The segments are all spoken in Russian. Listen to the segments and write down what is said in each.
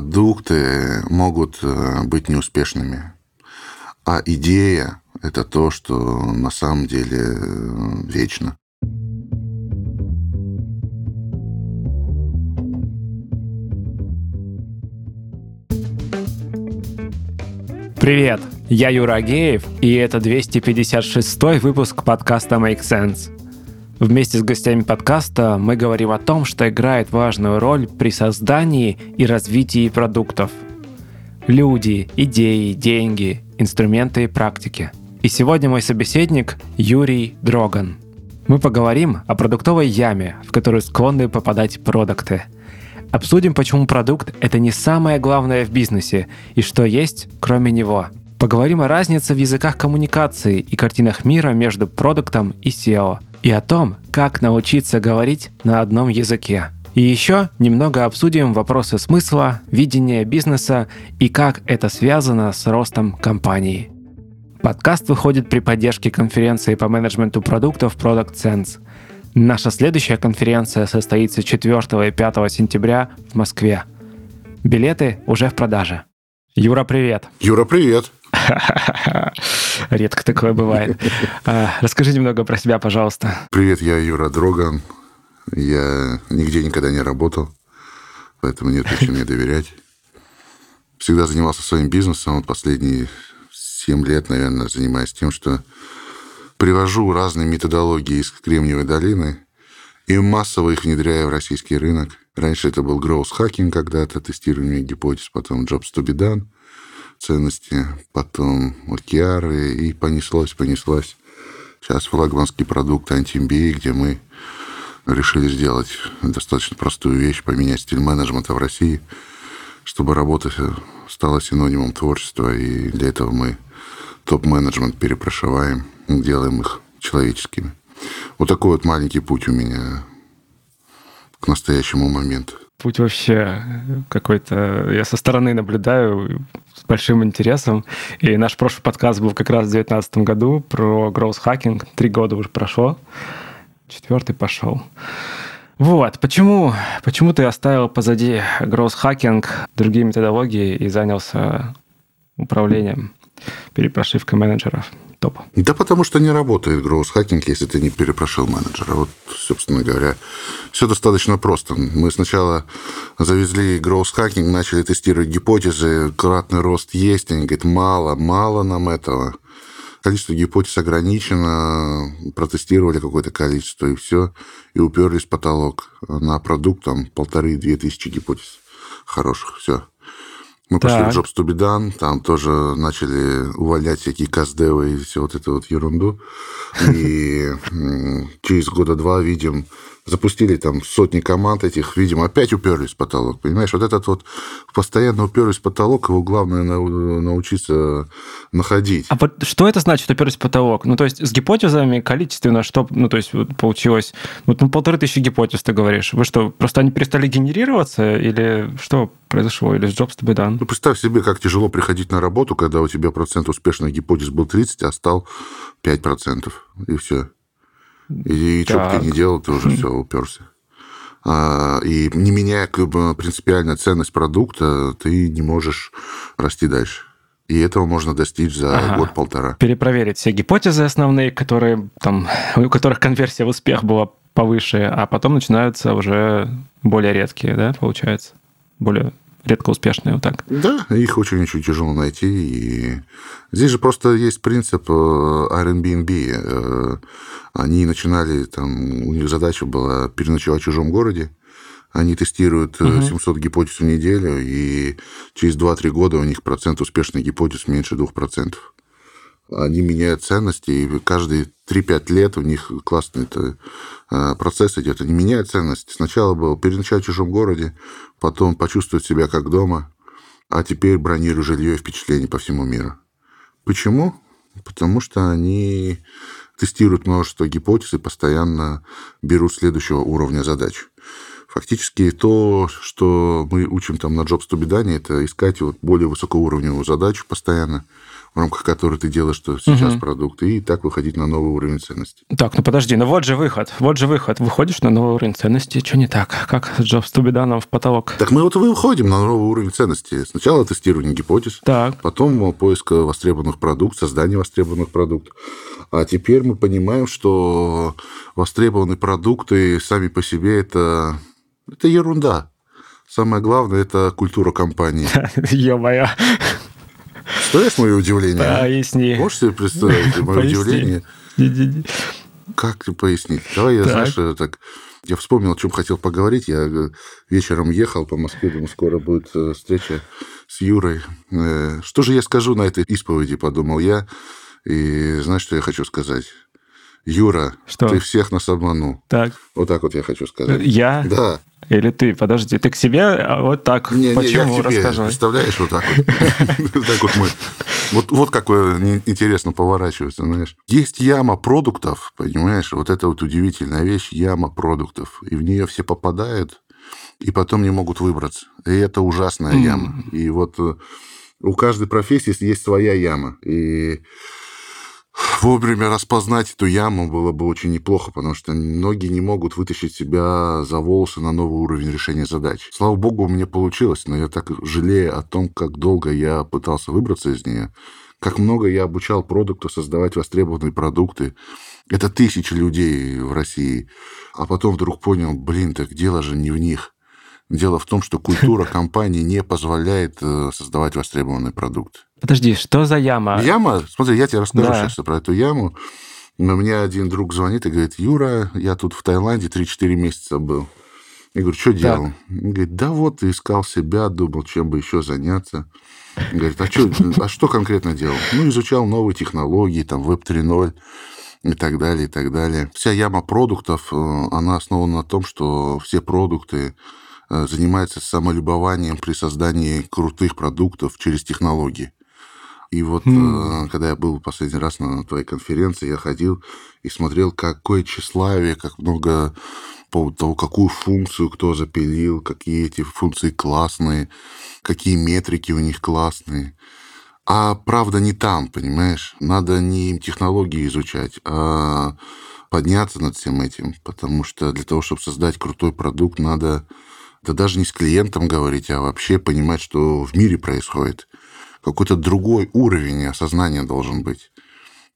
продукты могут быть неуспешными. А идея – это то, что на самом деле вечно. Привет, я Юра Агеев, и это 256-й выпуск подкаста Make Sense. Вместе с гостями подкаста мы говорим о том, что играет важную роль при создании и развитии продуктов. Люди, идеи, деньги, инструменты и практики. И сегодня мой собеседник Юрий Дроган. Мы поговорим о продуктовой яме, в которую склонны попадать продукты. Обсудим, почему продукт — это не самое главное в бизнесе и что есть кроме него. Поговорим о разнице в языках коммуникации и картинах мира между продуктом и SEO. И о том, как научиться говорить на одном языке. И еще немного обсудим вопросы смысла, видения бизнеса и как это связано с ростом компании. Подкаст выходит при поддержке конференции по менеджменту продуктов ProductSense. Наша следующая конференция состоится 4 и 5 сентября в Москве. Билеты уже в продаже. Юра, привет! Юра, привет! Редко такое бывает. Расскажи немного про себя, пожалуйста. Привет, я Юра Дроган. Я нигде никогда не работал, поэтому нет причин мне доверять. Всегда занимался своим бизнесом. Последние 7 лет, наверное, занимаюсь тем, что привожу разные методологии из Кремниевой долины и массово их внедряю в российский рынок. Раньше это был Growth Hacking когда-то, тестирование гипотез, потом Jobs to be done, ценности, потом океары, и понеслось. Сейчас флагманский продукт Anti-MBA, где мы решили сделать достаточно простую вещь, поменять стиль менеджмента в России, чтобы работа стала синонимом творчества, и для этого мы топ-менеджмент перепрошиваем, делаем их человеческими. Вот такой вот маленький путь у меня к настоящему моменту. Путь вообще какой-то... Я со стороны наблюдаю с большим интересом. И наш прошлый подкаст был как раз в 2019 году про growth hacking. 3 года уже прошло. 4-й пошел. Вот. Почему ты оставил позади growth hacking, другие методологии и занялся управлением, перепрошивкой менеджеров? Топ. Да потому что не работает гроус-хакинг, если ты не перепрошил менеджера. Вот, собственно говоря, все достаточно просто. Мы сначала завезли гроус-хакинг, начали тестировать гипотезы, кратный рост есть, они говорят, мало нам этого. Количество гипотез ограничено, протестировали какое-то количество, и все, и уперлись в потолок. На продукт там 1500-2000 гипотез хороших, все. Мы пошли в Jobs to be done, там тоже начали увольнять всякие каздевы и всю вот эту вот ерунду. И через 2 года видим, запустили там сотни команд этих, видим, опять уперлись в потолок. Понимаешь, вот этот вот постоянно уперлись в потолок, его главное научиться находить. А что это значит, уперлись в потолок? Ну, то есть с гипотезами количественно, что, ну, то есть вот, получилось, вот, 1500 гипотез, ты говоришь. Вы что, просто они перестали генерироваться или что произошло? Или с Jobs to be done? Ну, представь себе, как тяжело приходить на работу, когда у тебя процент успешных гипотез был 30, а стал 5%, и все. И что бы ты ни делал, ты уже все, уперся. И не меняя как бы принципиально ценность продукта, ты не можешь расти дальше. И этого можно достичь за 1-1.5 года. Перепроверить все гипотезы основные, которые, там, у которых конверсия в успех была повыше, а потом начинаются уже более редкие, да, получается? Более редко успешные, вот так. Да, их очень-очень тяжело найти. И здесь же просто есть принцип Airbnb. Они начинали, там, у них задача была переночевать в чужом городе. Они тестируют 700 гипотез в неделю, и через 2-3 года у них процент успешных гипотез меньше 2%. Они меняют ценности, и каждые 3-5 лет у них классный процесс идет. Они меняют ценности. Сначала было переночевать в чужом городе, потом почувствовать себя как дома, а теперь бронирую жилье и впечатления по всему миру. Почему? Потому что они тестируют множество гипотез и постоянно берут следующего уровня задач. Фактически то, что мы учим там на Jobs to be done, это искать вот более высокоуровневую задачу постоянно, в рамках которой ты делаешь что сейчас продукт, и так выходить на новый уровень ценностей. Так, ну подожди, ну вот же выход. Выходишь на новый уровень ценностей, что не так? Как с Jobs to be done в потолок? Так мы вот выходим на новый уровень ценностей. Сначала тестирование гипотез, потом поиск востребованных продуктов, создание востребованных продуктов. А теперь мы понимаем, что востребованные продукты сами по себе это ерунда. Самое главное – это культура компании. Ё-моё. Представляешь мое удивление? Поясни. Можешь себе представить мое удивление? Как ты пояснить? Давай я, знаешь, так... Я вспомнил, о чем хотел поговорить. Я вечером ехал по Москве, думаю, скоро будет встреча с Юрой. Что же я скажу на этой исповеди, подумал я. И знаешь, что я хочу сказать? Юра, что? Ты всех нас обманул. Так. Вот так вот я хочу сказать. Я? Да. Или ты? Подожди, ты к себе вот так. Не, почему я к тебе, расскажу? Представляешь, вот так вот. Так вот мы. Вот как интересно поворачивается, знаешь. Есть яма продуктов, понимаешь? Вот это вот удивительная вещь, яма продуктов. И в нее все попадают, и потом не могут выбраться. И это ужасная яма. И вот у каждой профессии есть своя яма. И... Вовремя распознать эту яму было бы очень неплохо, потому что многие не могут вытащить себя за волосы на новый уровень решения задач. Слава богу, у меня получилось, но я так жалею о том, как долго я пытался выбраться из нее, как много я обучал продукту создавать востребованные продукты. Это тысячи людей в России. А потом вдруг понял, так дело же не в них. Дело в том, что культура компании не позволяет создавать востребованный продукт. Подожди, что за яма? Яма? Смотри, я тебе расскажу сейчас про эту яму. Но мне один друг звонит и говорит, Юра, я тут в Таиланде 3-4 месяца был. Я говорю, что делал? Он говорит, да вот, искал себя, думал, чем бы еще заняться. Он говорит, а что конкретно делал? Ну, изучал новые технологии, там, Web 3.0. И так далее, и так далее. Вся яма продуктов, она основана на том, что все продукты занимаются самолюбованием при создании крутых продуктов через технологии. И вот когда я был последний раз на твоей конференции, я ходил и смотрел, какое тщеславие, как много по того, какую функцию кто запилил, какие эти функции классные, какие метрики у них классные. А правда не там, понимаешь? Надо не технологии изучать, а подняться над всем этим. Потому что для того, чтобы создать крутой продукт, надо даже не с клиентом говорить, а вообще понимать, что в мире происходит. Какой-то другой уровень осознания должен быть.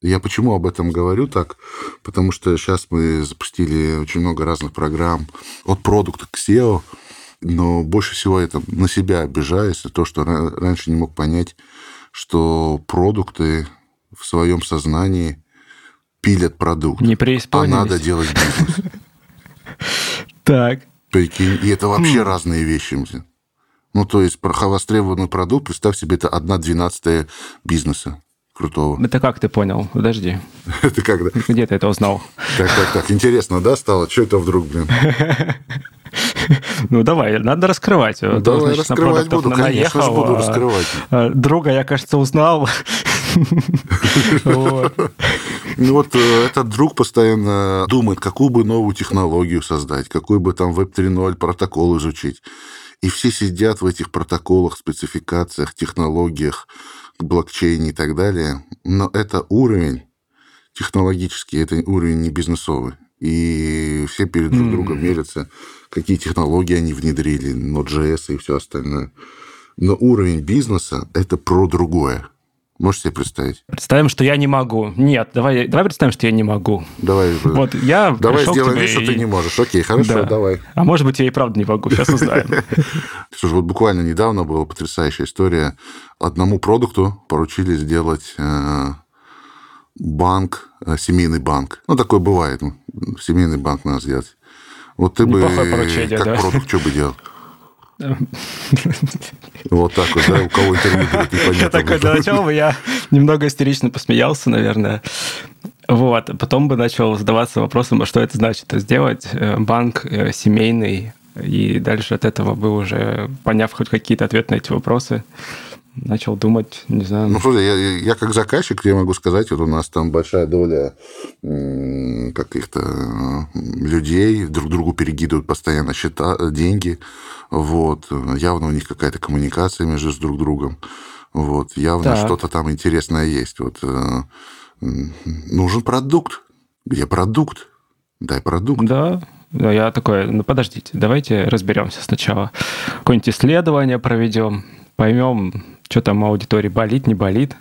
Я почему об этом говорю так? Потому что сейчас мы запустили очень много разных программ от продукта к SEO, но больше всего я там на себя обижаюсь, то, что раньше не мог понять, что продукты в своем сознании пилят продукт, а надо делать бизнес. Так. Прикинь, и это вообще разные вещи. Ну, то есть, востребованный продукт, представь себе, это 1/12 бизнеса крутого. Это как ты понял? Подожди. Это как, да? Где ты это узнал? Так. Интересно, да, стало? Что это вдруг, Ну, давай, надо раскрывать. Давай, раскрывать буду, конечно же буду раскрывать. Друга я, кажется, узнал. Ну, вот этот друг постоянно думает, какую бы новую технологию создать, какой бы там Web 3.0 протокол изучить. И все сидят в этих протоколах, спецификациях, технологиях, блокчейне и так далее. Но это уровень технологический, это уровень не бизнесовый. И все перед друг другом мерятся, какие технологии они внедрили, Node.js и все остальное. Но уровень бизнеса – это про другое. Можешь себе представить? Представим, что я не могу. Нет, давай представим, что я не могу. Давай сделаем вид, что ты не можешь. Окей, хорошо, давай. А может быть, я и правда не могу, сейчас узнаем. Слушай, вот буквально недавно была потрясающая история. Одному продукту поручили сделать банк, семейный банк. Ну, такое бывает. Семейный банк надо сделать. Вот ты неплохое поручение, как продукт, что бы делал? Вот так вот, да? У кого интернет будет непонятно. Я такой, да, начал бы я немного истерично посмеялся, наверное. Вот, потом бы начал задаваться вопросом, а что это значит? Сделать банк семейный, и дальше от этого бы уже, поняв хоть какие-то ответы на эти вопросы, начал думать, не знаю... Ну, слушай, я как заказчик, я могу сказать, вот у нас там большая доля каких-то людей, друг другу перекидывают постоянно деньги, вот, явно у них какая-то коммуникация между друг другом, Вот, явно что-то там интересное есть. Вот, нужен продукт. Где продукт? Дай продукт. Да. Я такой, подождите, давайте разберемся сначала. Какое-нибудь исследование проведем, поймем, что там у аудитории болит, не болит.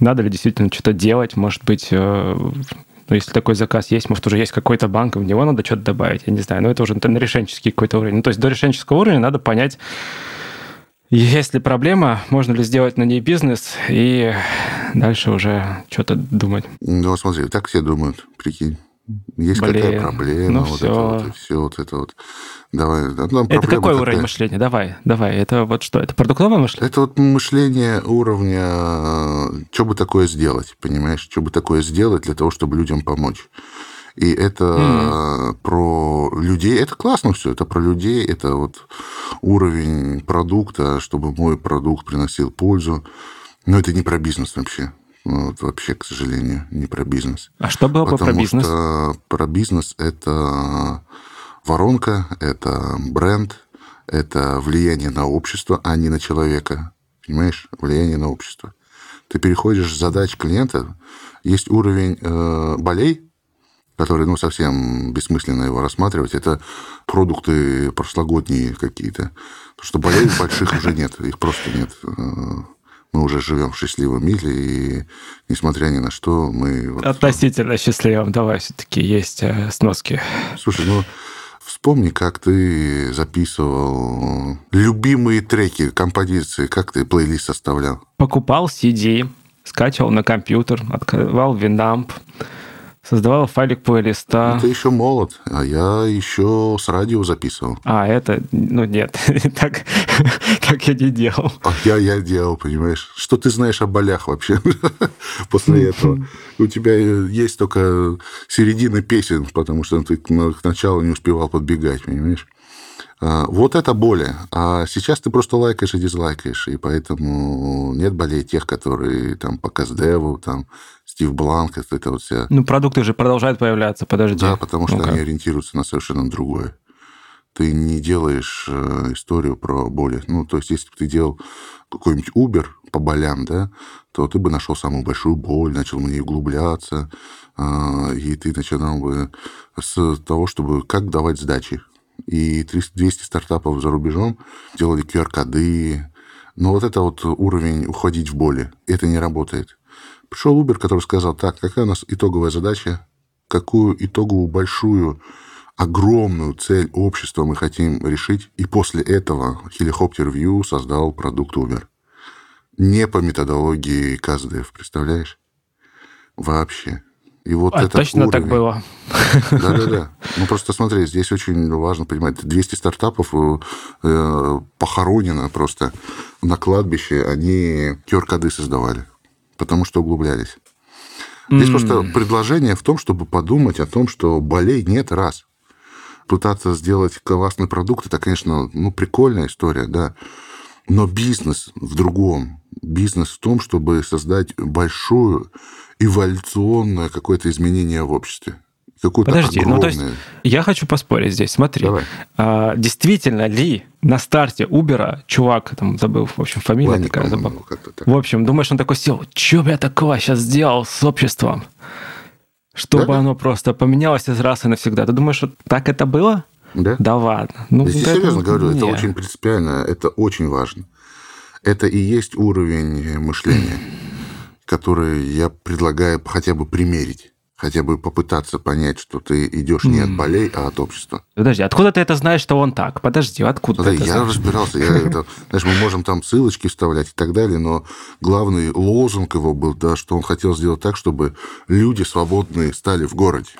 Надо ли действительно что-то делать? Может быть, если такой заказ есть, может, уже есть какой-то банк, и в него надо что-то добавить, я не знаю. Но это уже на решенческий какой-то уровень. Ну, то есть до решенческого уровня надо понять, есть ли проблема, можно ли сделать на ней бизнес, и дальше уже что-то думать. Ну, смотри, так все думают, прикинь. Есть какая проблема, ну, вот, все. Это вот. Давай. Это какой уровень мышления? Давай. Это вот что? Это продуктовое мышление? Это вот мышление уровня, что бы такое сделать, понимаешь? Что бы такое сделать для того, чтобы людям помочь. И это про людей. Это классно все. Это про людей. Это вот уровень продукта, чтобы мой продукт приносил пользу. Но это не про бизнес вообще. Вот вообще, к сожалению, не про бизнес. А что было бы про бизнес? Потому что про бизнес – это воронка, это бренд, это влияние на общество, а не на человека. Понимаешь? Влияние на общество. Ты переходишь с задач клиента. Есть уровень болей, который, ну, совсем бессмысленно его рассматривать. Это продукты прошлогодние какие-то. Потому что болей больших уже нет, их просто нет. Мы уже живем в счастливом мире, и несмотря ни на что, мы... Вот... Относительно счастливым, давай, все-таки есть сноски. Слушай, ну вспомни, как ты записывал любимые треки, композиции, как ты плейлист составлял. Покупал CD, скачивал на компьютер, открывал Winamp, создавал файлик плейлиста. Ну, ты еще молод, а я еще с радио записывал. А, это... Ну, нет, так я не делал. А я делал, понимаешь. Что ты знаешь о болях вообще после этого? У тебя есть только середина песен, потому что ты к началу не успевал подбегать, понимаешь? Вот это боли. А сейчас ты просто лайкаешь и дизлайкаешь, и поэтому нет болей тех, которые там по КСДЭВу, там, Стив Бланк, это вот вся... Ну, продукты же продолжают появляться, подожди. Да, потому что они ориентируются на совершенно другое. Ты не делаешь историю про боли. Ну, то есть, если бы ты делал какой-нибудь Uber по болям, да, то ты бы нашел самую большую боль, начал в ней углубляться, и ты начинал бы с того, чтобы как давать сдачи. И 200 стартапов за рубежом делали QR-коды. Но вот это вот уровень уходить в боли. Это не работает. Пришел Uber, который сказал, так, какая у нас итоговая задача, какую итоговую большую, огромную цель общества мы хотим решить. И после этого Helicopter View создал продукт Uber. Не по методологии КСДФ, представляешь? Вообще. И вот это точно уровень. Так было. Да. Ну, просто смотри, здесь очень важно понимать, 200 стартапов похоронено просто на кладбище, они QR-коды создавали, потому что углублялись. Здесь просто предложение в том, чтобы подумать о том, что болей нет, раз. Пытаться сделать классный продукт, это, конечно, ну, прикольная история, да. Но бизнес в другом. Бизнес в том, чтобы создать большую эволюционное какое-то изменение в обществе. Какое-то подожди, огромное... ну, то есть я хочу поспорить здесь. Смотри, действительно ли на старте Uber чувак, там забыл, в общем, фамилия Лани, такая забыла. В общем, думаешь, он такой сел, что я такого сейчас сделал с обществом, чтобы оно просто поменялось из раз и навсегда. Ты думаешь, вот так это было? Да ладно. Ну, я серьезно говорю, это очень принципиально, это очень важно. Это и есть уровень мышления, которые я предлагаю хотя бы примерить, хотя бы попытаться понять, что ты идешь не от болей, а от общества. Подожди, откуда ты это знаешь, что он так? Подожди, откуда ты это знаешь? Я разбирался. Знаешь, мы можем там ссылочки вставлять и так далее, но главный лозунг его был, да, что он хотел сделать так, чтобы люди свободные стали в городе.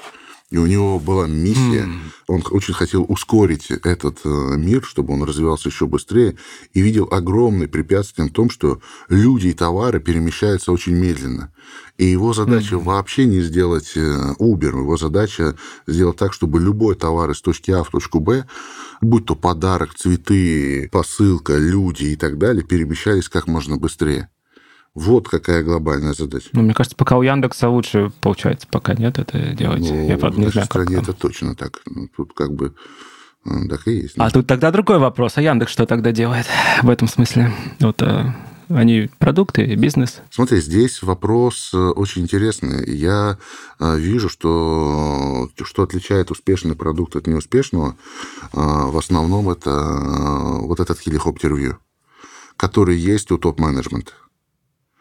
И у него была миссия. Он очень хотел ускорить этот мир, чтобы он развивался еще быстрее, и видел огромное препятствие в том, что люди и товары перемещаются очень медленно. И его задача вообще не сделать Uber. Его задача сделать так, чтобы любой товар из точки А в точку Б, будь то подарок, цветы, посылка, люди и так далее, перемещались как можно быстрее. Вот какая глобальная задача. Ну, мне кажется, пока у Яндекса лучше получается, пока нет, это делать. Ну, я, правда, не знаю, как это точно так. Ну, тут как бы так и есть. А тут тогда другой вопрос. А Яндекс что тогда делает в этом смысле? Вот Они продукты, бизнес. Смотри, здесь вопрос очень интересный. Я вижу, что отличает успешный продукт от неуспешного, в основном это вот этот хеликоптер-вью, который есть у топ-менеджмента.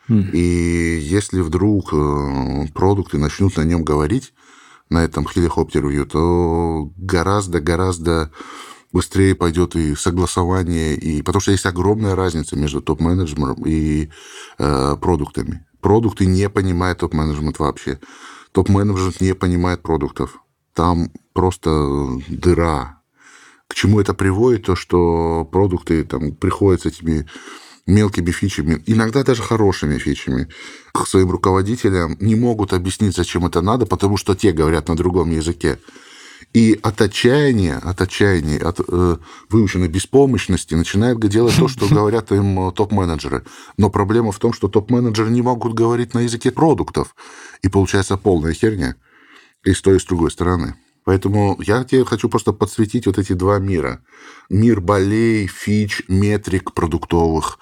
И если вдруг продукты начнут на нем говорить, на этом хеликоптер-вью, то гораздо-гораздо быстрее пойдет и согласование, и... потому что есть огромная разница между топ-менеджментом и продуктами. Продукты не понимают топ-менеджмент вообще. Топ-менеджмент не понимает продуктов. Там просто дыра. К чему это приводит? То, что продукты там, приходят с этими мелкими фичами, иногда даже хорошими фичами, к своим руководителям, не могут объяснить, зачем это надо, потому что те говорят на другом языке. И от отчаяния, от выученной беспомощности начинают делать то, что говорят им топ-менеджеры. Но проблема в том, что топ-менеджеры не могут говорить на языке продуктов. И получается полная херня и с той, и с другой стороны. Поэтому я тебе хочу просто подсветить вот эти два мира. Мир болей, фич, метрик продуктовых,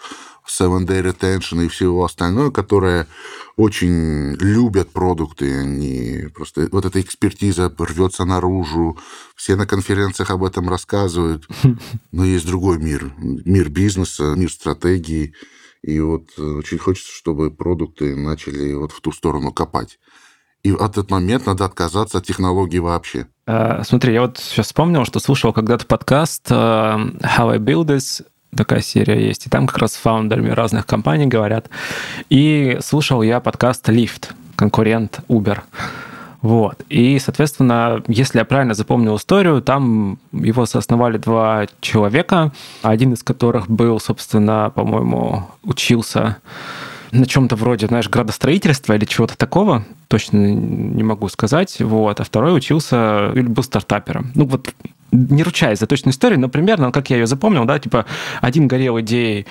7-day retention и всего остального, которые очень любят продукты. Они просто... Вот эта экспертиза рвется наружу. Все на конференциях об этом рассказывают. Но есть другой мир. Мир бизнеса, мир стратегии. И вот очень хочется, чтобы продукты начали вот в ту сторону копать. И в этот момент надо отказаться от технологий вообще. Смотри, я вот сейчас вспомнил, что слушал когда-то подкаст «How I Build This», такая серия есть, и там как раз с фаундерами разных компаний говорят. И слушал я подкаст «Lyft», конкурент Uber. Вот. И, соответственно, если я правильно запомнил историю, там его соосновали два человека, один из которых был, собственно, по-моему, учился... на чем-то вроде, знаешь, градостроительства или чего-то такого, точно не могу сказать, вот, а второй учился или был стартапером. Ну, вот, не ручаясь за точную историю, но примерно, как я ее запомнил, да, типа, один горел идеей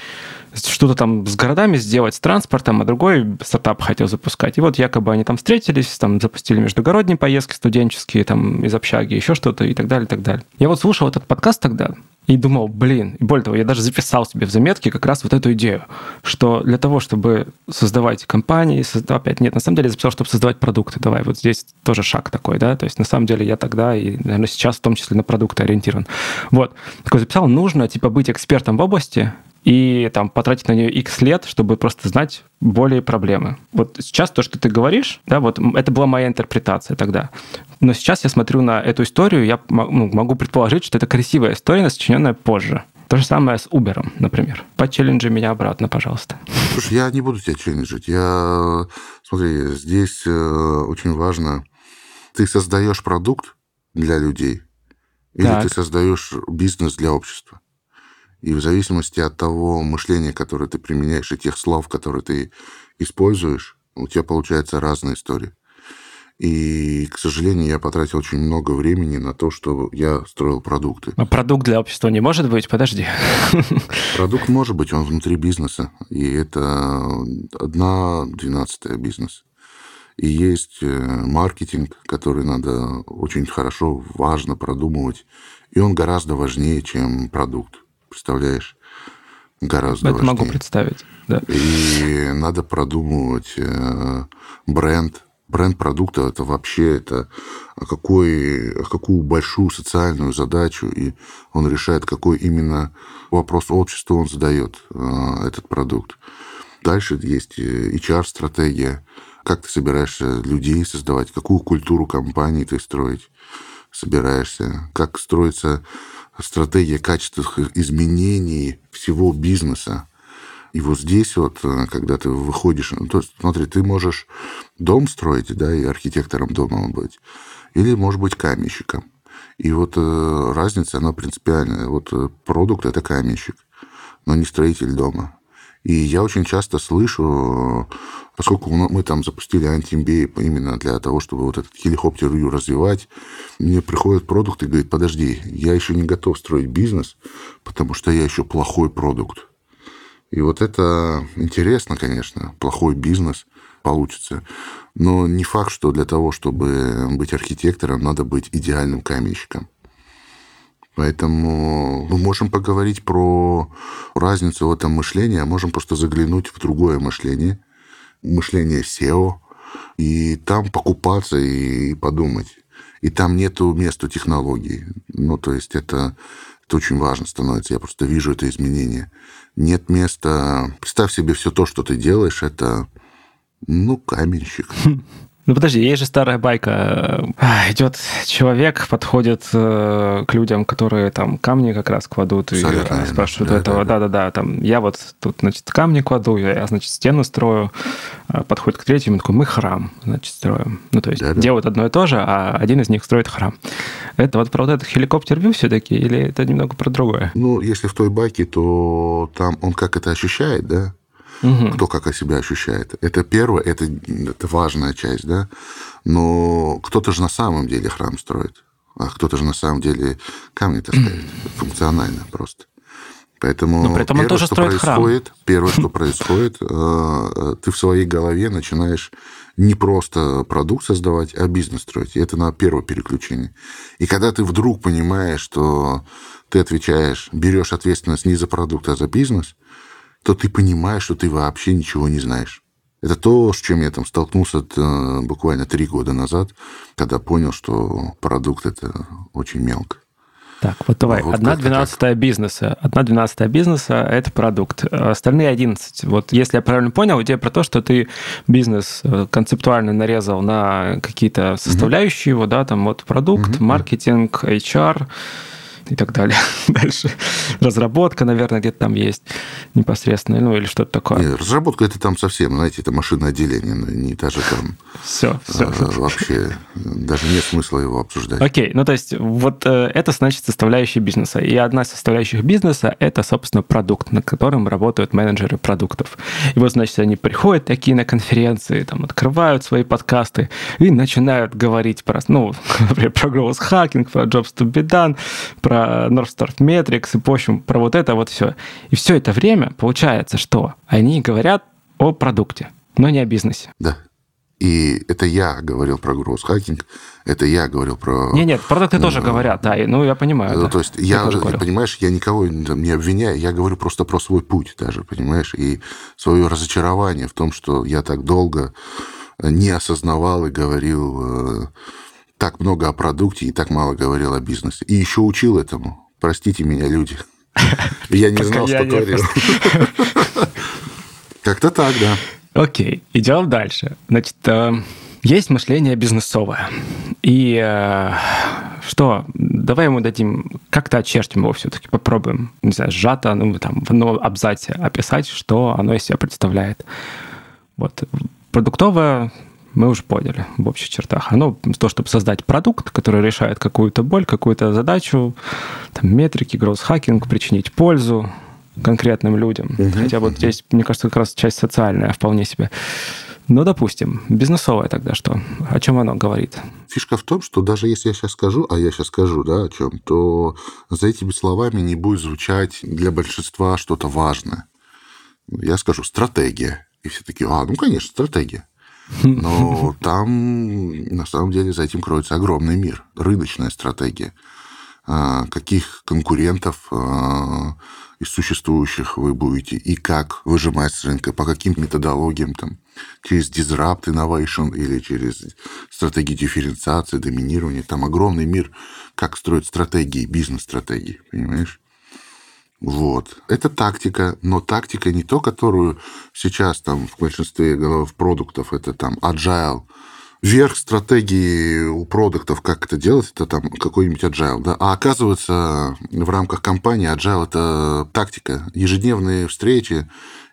что-то там с городами сделать, с транспортом, а другой стартап хотел запускать. И вот якобы они там встретились, там запустили междугородние поездки студенческие, там, из общаги, еще что-то и так далее, и так далее. Я вот слушал этот подкаст тогда, и думал, блин, и более того, я даже записал себе в заметке как раз вот эту идею, что для того, чтобы создавать компании, опять, нет, на самом деле я записал, чтобы создавать продукты, давай, вот здесь тоже шаг такой, да, то есть на самом деле я тогда и, наверное, сейчас в том числе на продукты ориентирован. Вот, такой записал, нужно, типа, быть экспертом в области и, там, потратить на нее X лет, чтобы просто знать более проблемы. Вот сейчас то, что ты говоришь, да, вот это была моя интерпретация тогда. Но сейчас я смотрю на эту историю, я могу предположить, что это красивая история, сочиненная позже. То же самое с Uber, например. Почелленджи меня обратно, пожалуйста. Слушай, я не буду тебя челленджить. Смотри, здесь очень важно, ты создаешь продукт для людей или так. Ты создаешь бизнес для общества. И в зависимости от того мышления, которое ты применяешь, и тех слов, которые ты используешь, у тебя получаются разные истории. И, к сожалению, я потратил очень много времени на то, что я строил продукты. А продукт для общества не может быть? Подожди. Продукт может быть, он внутри бизнеса. И это 1/12 бизнес. И есть маркетинг, который надо очень хорошо, важно продумывать. И он гораздо важнее, чем продукт. Представляешь, гораздо важнее. Это могу представить, да. И надо продумывать бренд. Бренд продукта – это вообще это, какую большую социальную задачу и он решает, какой именно вопрос обществу он задает, этот продукт. Дальше есть HR-стратегия. Как ты собираешься людей создавать, какую культуру компании ты строить собираешься, как строится... стратегия качественных изменений всего бизнеса. И вот здесь вот, когда ты выходишь... То есть, смотри, ты можешь дом строить, да, и архитектором дома быть, или, может быть, каменщиком. И вот разница, она принципиальная. Вот продукт – это каменщик, но не строитель дома. И я очень часто слышу, поскольку мы там запустили Anti-MBA именно для того, чтобы вот этот хеликоптер-вью развивать, мне приходит продукт и говорит, подожди, я еще не готов строить бизнес, потому что я еще плохой продукт. И вот это интересно, конечно, плохой бизнес получится. Но не факт, что для того, чтобы быть архитектором, надо быть идеальным каменщиком. Поэтому мы можем поговорить про разницу в этом мышлении, а можем просто заглянуть в другое мышление, мышление SEO, и там покупаться и подумать. И там нету места технологии. Ну, то есть это очень важно становится. Я просто вижу это изменение. Нет места... Представь себе все то, что ты делаешь, это, ну, каменщик. Ну, подожди, есть же старая байка. Идет человек, подходит к людям, которые там камни как раз кладут, абсолютно, и спрашивают этого. Да-да-да, там я вот тут, значит, камни кладу, я, значит, стену строю. Подходит к третьему, такой, мы храм, значит, строим. Ну, то есть да-да, делают одно и то же, а один из них строит храм. Это вот про вот этот хеликоптер-вью все-таки, или это немного про другое? Ну, если в той байке, то там он как это ощущает, да? Угу. Кто как о себя ощущает. Это первое, это важная часть, да. Но кто-то же на самом деле храм строит, а кто-то же на самом деле камни таскает. Функционально просто. Поэтому первое, что происходит, ты в своей голове начинаешь не просто продукт создавать, а бизнес строить. И это на первое переключение. И когда ты вдруг понимаешь, что ты отвечаешь, берешь ответственность не за продукт, а за бизнес, то ты понимаешь, что ты вообще ничего не знаешь. Это то, с чем я там столкнулся буквально 3 года назад, когда понял, что продукт – это очень мелко. Так, вот давай. 1/12 бизнеса. 1/12 бизнеса – это продукт. Остальные 11. Вот если я правильно понял, идея про то, что ты бизнес концептуально нарезал на какие-то составляющие его, да, там вот продукт, маркетинг, HR – и так далее. Дальше разработка, наверное, где-то там есть непосредственно, ну, или что-то такое. Нет, разработка – это там совсем, знаете, это машинное отделение, не даже там... Все. Вообще даже нет смысла его обсуждать. Окей, ну, то есть вот это, значит, составляющая бизнеса. И одна из составляющих бизнеса – это, собственно, продукт, на котором работают менеджеры продуктов. И вот, значит, они приходят такие на конференции, там, открывают свои подкасты и начинают говорить про, ну, например, про Growth Hacking, про Jobs to be done, про North Star Metrics и, в общем, про вот это вот все. И все это время получается, что они говорят о продукте, но не о бизнесе. Да. И это я говорил про Growth Hacking, это я говорил про... Нет, продукты тоже говорят, да, ну, я понимаю. Да. То есть понимаешь, я никого не обвиняю, я говорю просто про свой путь даже, понимаешь, и свое разочарование в том, что я так долго не осознавал и говорил... так много о продукте и так мало говорил о бизнесе. И еще учил этому. Простите меня, люди. Я не знал, что говорил. Как-то так, да. Окей, идем дальше. Значит, есть мышление бизнесовое. И что? Давай ему дадим, как-то очертим его все-таки, попробуем. Не знаю, сжато, ну, там, в одном абзаце описать, что оно из себя представляет. Вот. Продуктовое... мы уже поняли в общих чертах. Оно то, чтобы создать продукт, который решает какую-то боль, какую-то задачу, там, метрики, гроусхакинг, причинить пользу конкретным людям. Хотя вот здесь, мне кажется, как раз часть социальная вполне себе. Ну, допустим, бизнесовое тогда что? О чем оно говорит? Фишка в том, что даже если я сейчас скажу, да, о чем, то за этими словами не будет звучать для большинства что-то важное. Я скажу «стратегия». И все такие, ну, конечно, стратегия. Но там, на самом деле, за этим кроется огромный мир, рыночная стратегия. Каких конкурентов из существующих вы будете, и как выжимать с рынка, по каким методологиям, там, через disrupt innovation или через стратегии дифференциации, доминирования. Там огромный мир, как строить стратегии, бизнес-стратегии, понимаешь? Вот. Это тактика, но тактика не то, которую сейчас там в большинстве головных продуктов, это там agile. Верх стратегии у продуктов, как это делать, это там какой-нибудь agile, да. А оказывается, в рамках компании agile – это тактика, ежедневные встречи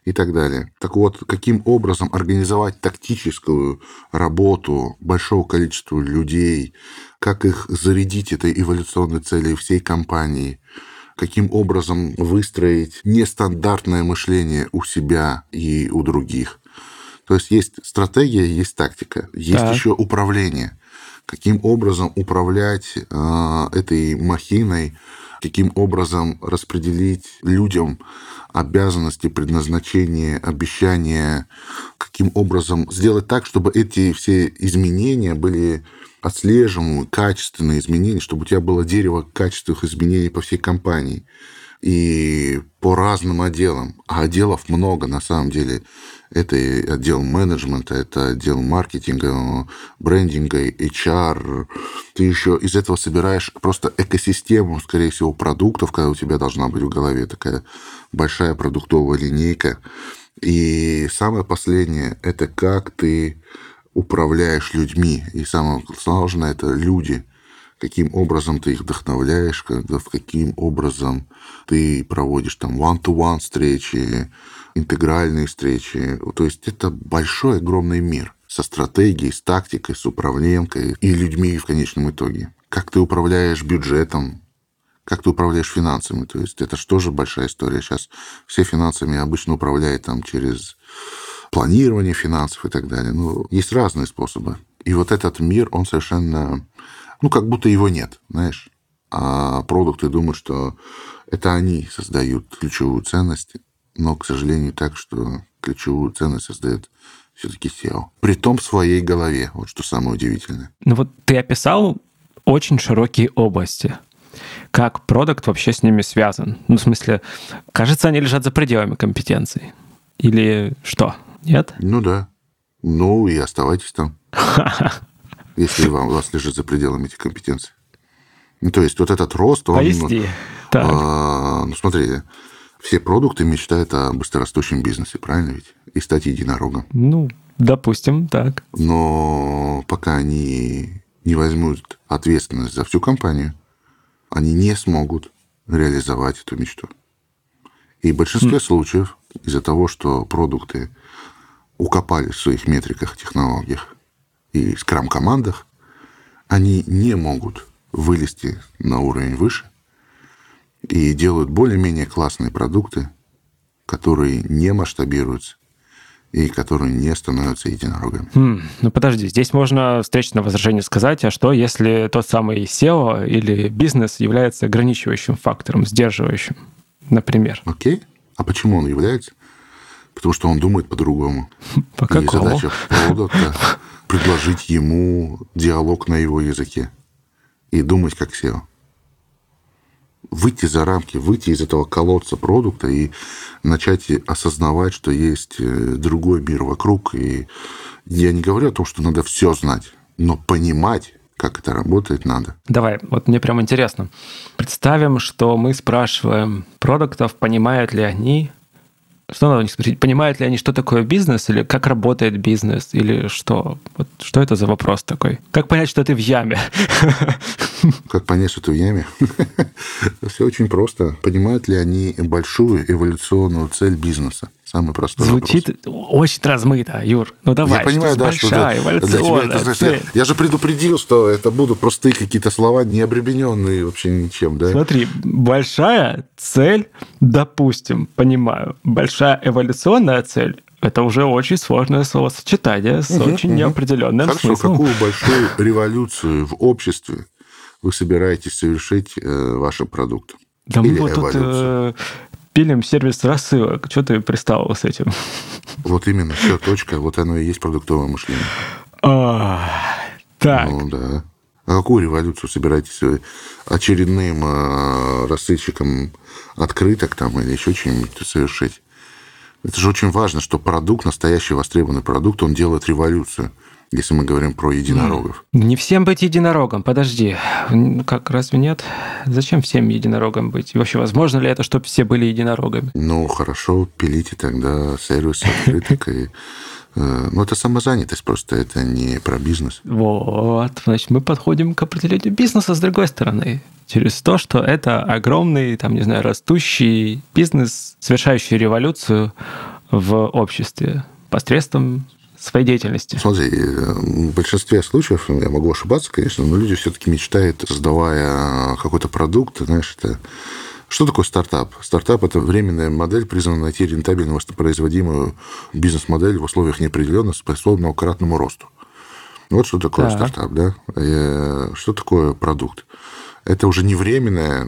и так далее. Так вот, каким образом организовать тактическую работу большого количества людей, как их зарядить этой эволюционной целью всей компании, каким образом выстроить нестандартное мышление у себя и у других. То есть стратегия, есть тактика, есть еще управление. Каким образом управлять этой махиной каким образом распределить людям обязанности, предназначение, обещания, каким образом сделать так, чтобы эти все изменения были отслеживаемы, качественные изменения, чтобы у тебя было дерево качественных изменений по всей компании и по разным отделам. А отделов много, на самом деле. Это и отдел менеджмента, это отдел маркетинга, брендинга, HR. Ты еще из этого собираешь просто экосистему, скорее всего, продуктов, когда у тебя должна быть в голове такая большая продуктовая линейка. И самое последнее – это как ты управляешь людьми. И самое сложное – это люди. Каким образом ты их вдохновляешь, каким образом ты проводишь там one-to-one встречи, интегральные встречи. То есть это большой, огромный мир со стратегией, с тактикой, с управленкой и людьми в конечном итоге. Как ты управляешь бюджетом, как ты управляешь финансами. То есть это же тоже большая история. Сейчас все финансами обычно управляют там, через планирование финансов и так далее. Ну, есть разные способы. И вот этот мир, он совершенно... как будто его нет, знаешь. А продукты думают, что это они создают ключевую ценность. Но, к сожалению, так, что ключевую ценность создает все-таки SEO. Притом в своей голове, вот что самое удивительное. Ты описал очень широкие области. Как продукт вообще с ними связан? Кажется, они лежат за пределами компетенций. Или что? Нет? Да. И оставайтесь там. Если вас лежит за пределами этих компетенций. То есть вот этот рост... Поясни. Смотри, все продукты мечтают о быстрорастущем бизнесе, правильно ведь? И стать единорогом. Допустим, так. Но пока они не возьмут ответственность за всю компанию, они не смогут реализовать эту мечту. И в большинстве случаев из-за того, что продукты укопали в своих метриках, технологиях, и скрам-командах, они не могут вылезти на уровень выше и делают более-менее классные продукты, которые не масштабируются и которые не становятся единорогами. Подожди, здесь можно встречное возражение сказать, а что, если тот самый SEO или бизнес является ограничивающим фактором, сдерживающим, например? Окей. А почему он является? Потому что он думает по-другому. По какому? И задача продукта... предложить ему диалог на его языке и думать как SEO. Выйти за рамки, выйти из этого колодца продукта и начать осознавать, что есть другой мир вокруг. И я не говорю о том, что надо все знать, но понимать, как это работает, надо. Давай, мне прям интересно. Представим, что мы спрашиваем продуктов, понимают ли они... Что надо у них спросить? Понимают ли они, что такое бизнес, или как работает бизнес, или что? Что это за вопрос такой? Как понять, что ты в яме? Как понять, что ты в яме? Все очень просто. Понимают ли они большую эволюционную цель бизнеса? Самый простой звучит вопрос. Очень размыто, Юр. Давай. Я понимаю, большая эволюционная цель. Я же предупредил, что это будут простые какие-то слова, не обремененные вообще ничем. Да? Смотри, большая цель, допустим, понимаю, большая эволюционная цель, это уже очень сложное словосочетание с очень неопределенным смыслом. Хорошо, какую большую революцию в обществе вы собираетесь совершить вашим продуктом? Да или мы эволюцию? Пилим сервис рассылок. Что ты пристал с этим? Вот именно, все, точка. Вот оно и есть продуктовое мышление. Так. Да. А какую революцию собираетесь очередным рассылщиком открыток там или еще чем-нибудь совершить? Это же очень важно, что продукт, настоящий востребованный продукт, он делает революцию, если мы говорим про единорогов. Не всем быть единорогом, подожди. Разве нет? Зачем всем единорогом быть? И вообще, возможно ли это, чтобы все были единорогами? Хорошо, пилите тогда сервис открыток. Это самозанятость просто, это не про бизнес. Значит, мы подходим к определению бизнеса с другой стороны. Через то, что это огромный, растущий бизнес, совершающий революцию в обществе посредством своей деятельности. Смотри, в большинстве случаев, я могу ошибаться, конечно, но люди все-таки мечтают, создавая какой-то продукт, Что такое стартап? Стартап – это временная модель, призванная найти рентабельно воспроизводимую бизнес-модель в условиях неопределенности, способного к кратному росту. Вот что такое стартап, да? Что такое продукт? Это уже не временная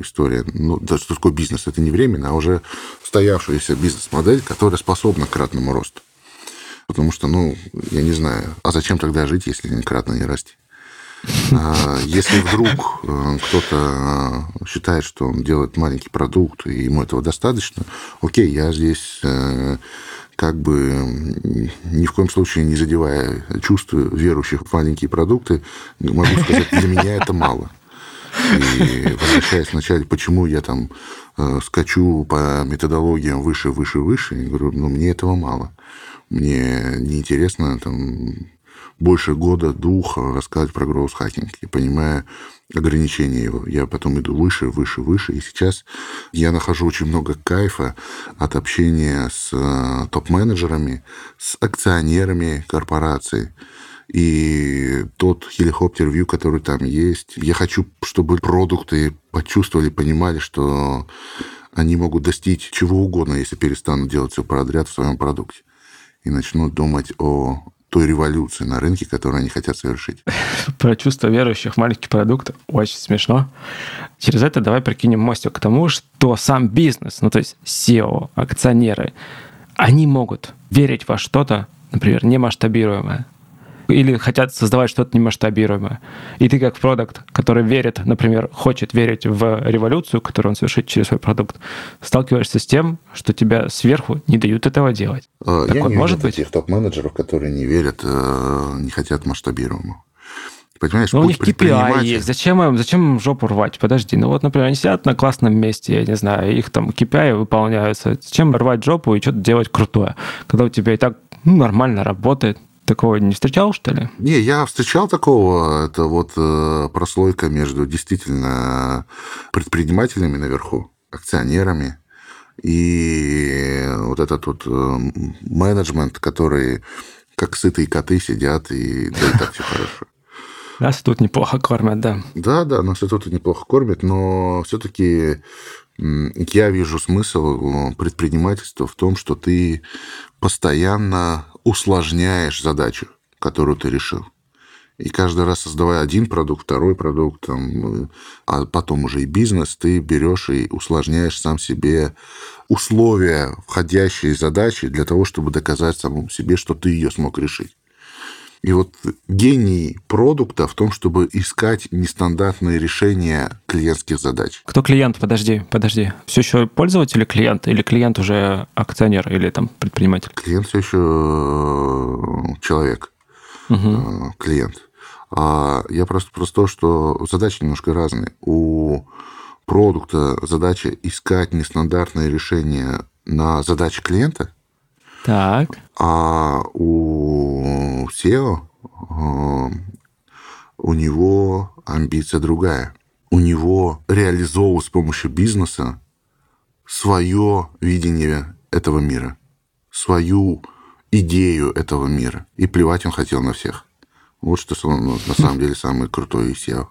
история. Ну, да, что такое бизнес? Это не временно, а уже устоявшаяся бизнес-модель, которая способна к кратному росту. Потому что, ну, я не знаю, а зачем тогда жить, если кратно не расти? Если вдруг кто-то считает, что он делает маленький продукт, и ему этого достаточно, окей, я здесь как бы ни в коем случае не задевая чувства верующих в маленькие продукты, могу сказать, для меня это мало. И возвращаясь вначале, почему я там скачу по методологиям выше, выше, выше, и говорю, ну, мне этого мало. Мне неинтересно там больше года-двух рассказывать про growth hacking, и понимая ограничения его. Я потом иду выше, выше, выше, и сейчас я нахожу очень много кайфа от общения с топ-менеджерами, с акционерами корпораций. И тот хелихоптер-вью, который там есть, я хочу, чтобы продукты почувствовали, понимали, что они могут достичь чего угодно, если перестанут делать все подряд в своем продукте и начнут думать о той революции на рынке, которую они хотят совершить. Про чувство верующих в маленький продукт очень смешно. Через это давай прикинем мостик к тому, что сам бизнес, ну то есть SEO, акционеры, они могут верить во что-то, например, немасштабируемое, или хотят создавать что-то немасштабируемое. И ты как продакт, который верит, например, хочет верить в революцию, которую он совершит через свой продукт, сталкиваешься с тем, что тебя сверху не дают этого делать. Так я вот, не может быть тех топ-менеджеров, которые не верят, не хотят масштабируемого. Понимаешь, ну, у них KPI есть. Зачем им жопу рвать? Подожди. Ну вот, например, они сидят на классном месте, я не знаю, их там KPI выполняются. Зачем рвать жопу и что-то делать крутое, когда у тебя и так нормально работает? Такого не встречал, что ли? Не, я встречал такого. Это вот прослойка между действительно предпринимателями наверху, акционерами, и вот этот вот менеджмент, который как сытые коты сидят, и да, и так все хорошо. Нас тут неплохо кормят, да. Да, нас тут неплохо кормят, но все-таки я вижу смысл предпринимательства в том, что ты постоянно усложняешь задачу, которую ты решил. И каждый раз, создавая один продукт, второй продукт, там, а потом уже и бизнес, ты берешь и усложняешь сам себе условия, входящие задачи, для того, чтобы доказать самому себе, что ты ее смог решить. И вот гений продукта в том, чтобы искать нестандартные решения клиентских задач. Кто клиент? Подожди. Все еще пользователь или клиент? Или клиент уже акционер или там предприниматель? Клиент все еще человек. Угу. Клиент. Я просто то, что задачи немножко разные. У продукта задача искать нестандартные решения на задачи клиента. Так. А у SEO у него амбиция другая. У него реализовывать с помощью бизнеса свое видение этого мира, свою идею этого мира. И плевать он хотел на всех. Вот что на самом деле самый крутой SEO.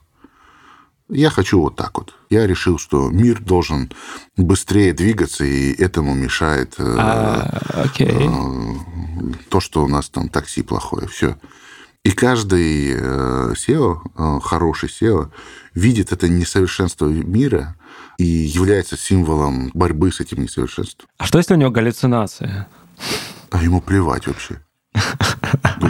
Я хочу вот так вот. Я решил, что мир должен быстрее двигаться, и этому мешает то, что у нас там такси плохое. Все. И каждый SEO, хороший SEO, видит это несовершенство мира и является символом борьбы с этим несовершенством. А что, если у него галлюцинация? А ему плевать вообще.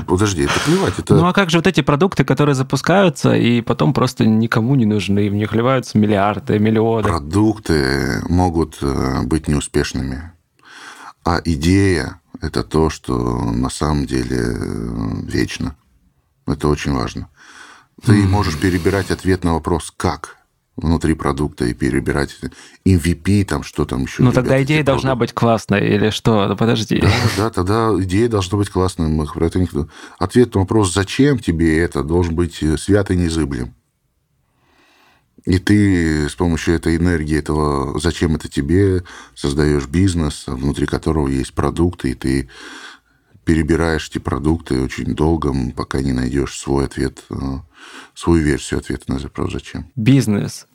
Подожди, это плевать. Это... Ну а как же вот эти продукты, которые запускаются и потом просто никому не нужны, в них вливаются миллиарды, миллионы? Продукты могут быть неуспешными, а идея – это то, что на самом деле вечно. Это очень важно. Ты можешь перебирать ответ на вопрос «как?». Внутри продукта и перебирать MVP, там что там еще. Ну, тогда идея должна быть классной, или что? Ну, подожди. Да, тогда идея должна быть классной. Ответ на вопрос, зачем тебе это, должен быть свят и незыблем. И ты с помощью этой энергии, этого зачем это тебе, создаешь бизнес, внутри которого есть продукты, и ты перебираешь эти продукты очень долго, пока не найдешь свой ответ, свою версию ответа на вопрос «Зачем?». Бизнес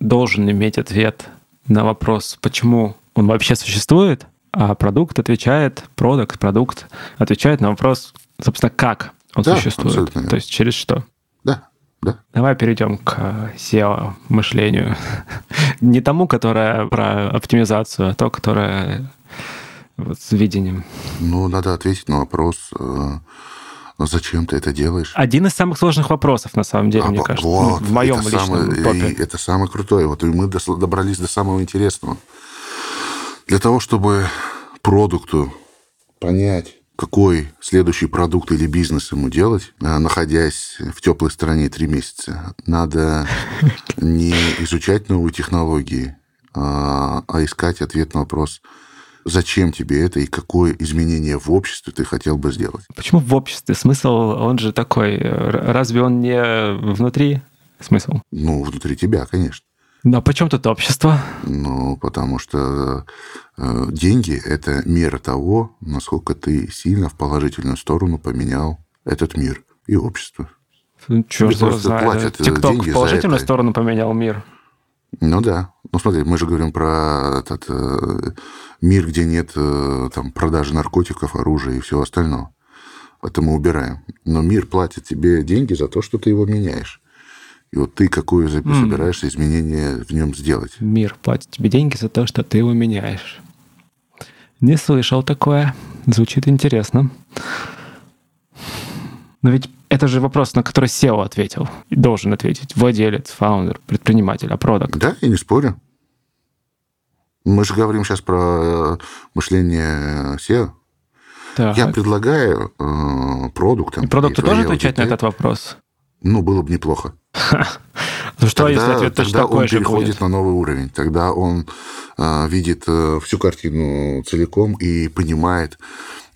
должен иметь ответ на вопрос, почему он вообще существует, а продукт отвечает, продукт отвечает на вопрос, собственно, как Он существует. Абсолютно верно. То есть через что? Да. Давай перейдем к SEO-мышлению. Не тому, которое про оптимизацию, а то, которое вот с видением. Ну, надо ответить на вопрос, зачем ты это делаешь. Один из самых сложных вопросов, на самом деле, мне кажется. Вот, в моем личном топе. Это самое крутое. Вот и мы добрались до самого интересного. Для того, чтобы продукту понять, какой следующий продукт или бизнес ему делать, находясь в теплой стране 3 месяца, надо не изучать новые технологии, а искать ответ на вопрос, зачем тебе это и какое изменение в обществе ты хотел бы сделать. Почему в обществе? Смысл, он же такой. Разве он не внутри смысл? Ну, внутри тебя, конечно. Но при чем тут общество? Ну, потому что деньги – это мера того, насколько ты сильно в положительную сторону поменял этот мир и общество. Чёрт знает. ТикТок в положительную сторону поменял мир. Ну да. Ну смотри, мы же говорим про этот мир, где нет там продажи наркотиков, оружия и всего остального. Это мы убираем. Но мир платит тебе деньги за то, что ты его меняешь. И вот ты какое собираешься изменение в нем сделать? Мир платит тебе деньги за то, что ты его меняешь. Не слышал такое. Звучит интересно. Но ведь это же вопрос, на который SEO ответил. И должен ответить владелец, фаундер, предприниматель, а продакт. Да, я не спорю. Мы же говорим сейчас про мышление SEO. Так. Я предлагаю продуктам... И продукту тоже отвечать на этот вопрос? Ну, было бы неплохо. Ну что, если ответ точно такой же будет? Тогда он переходит на новый уровень. Тогда он видит всю картину целиком и понимает,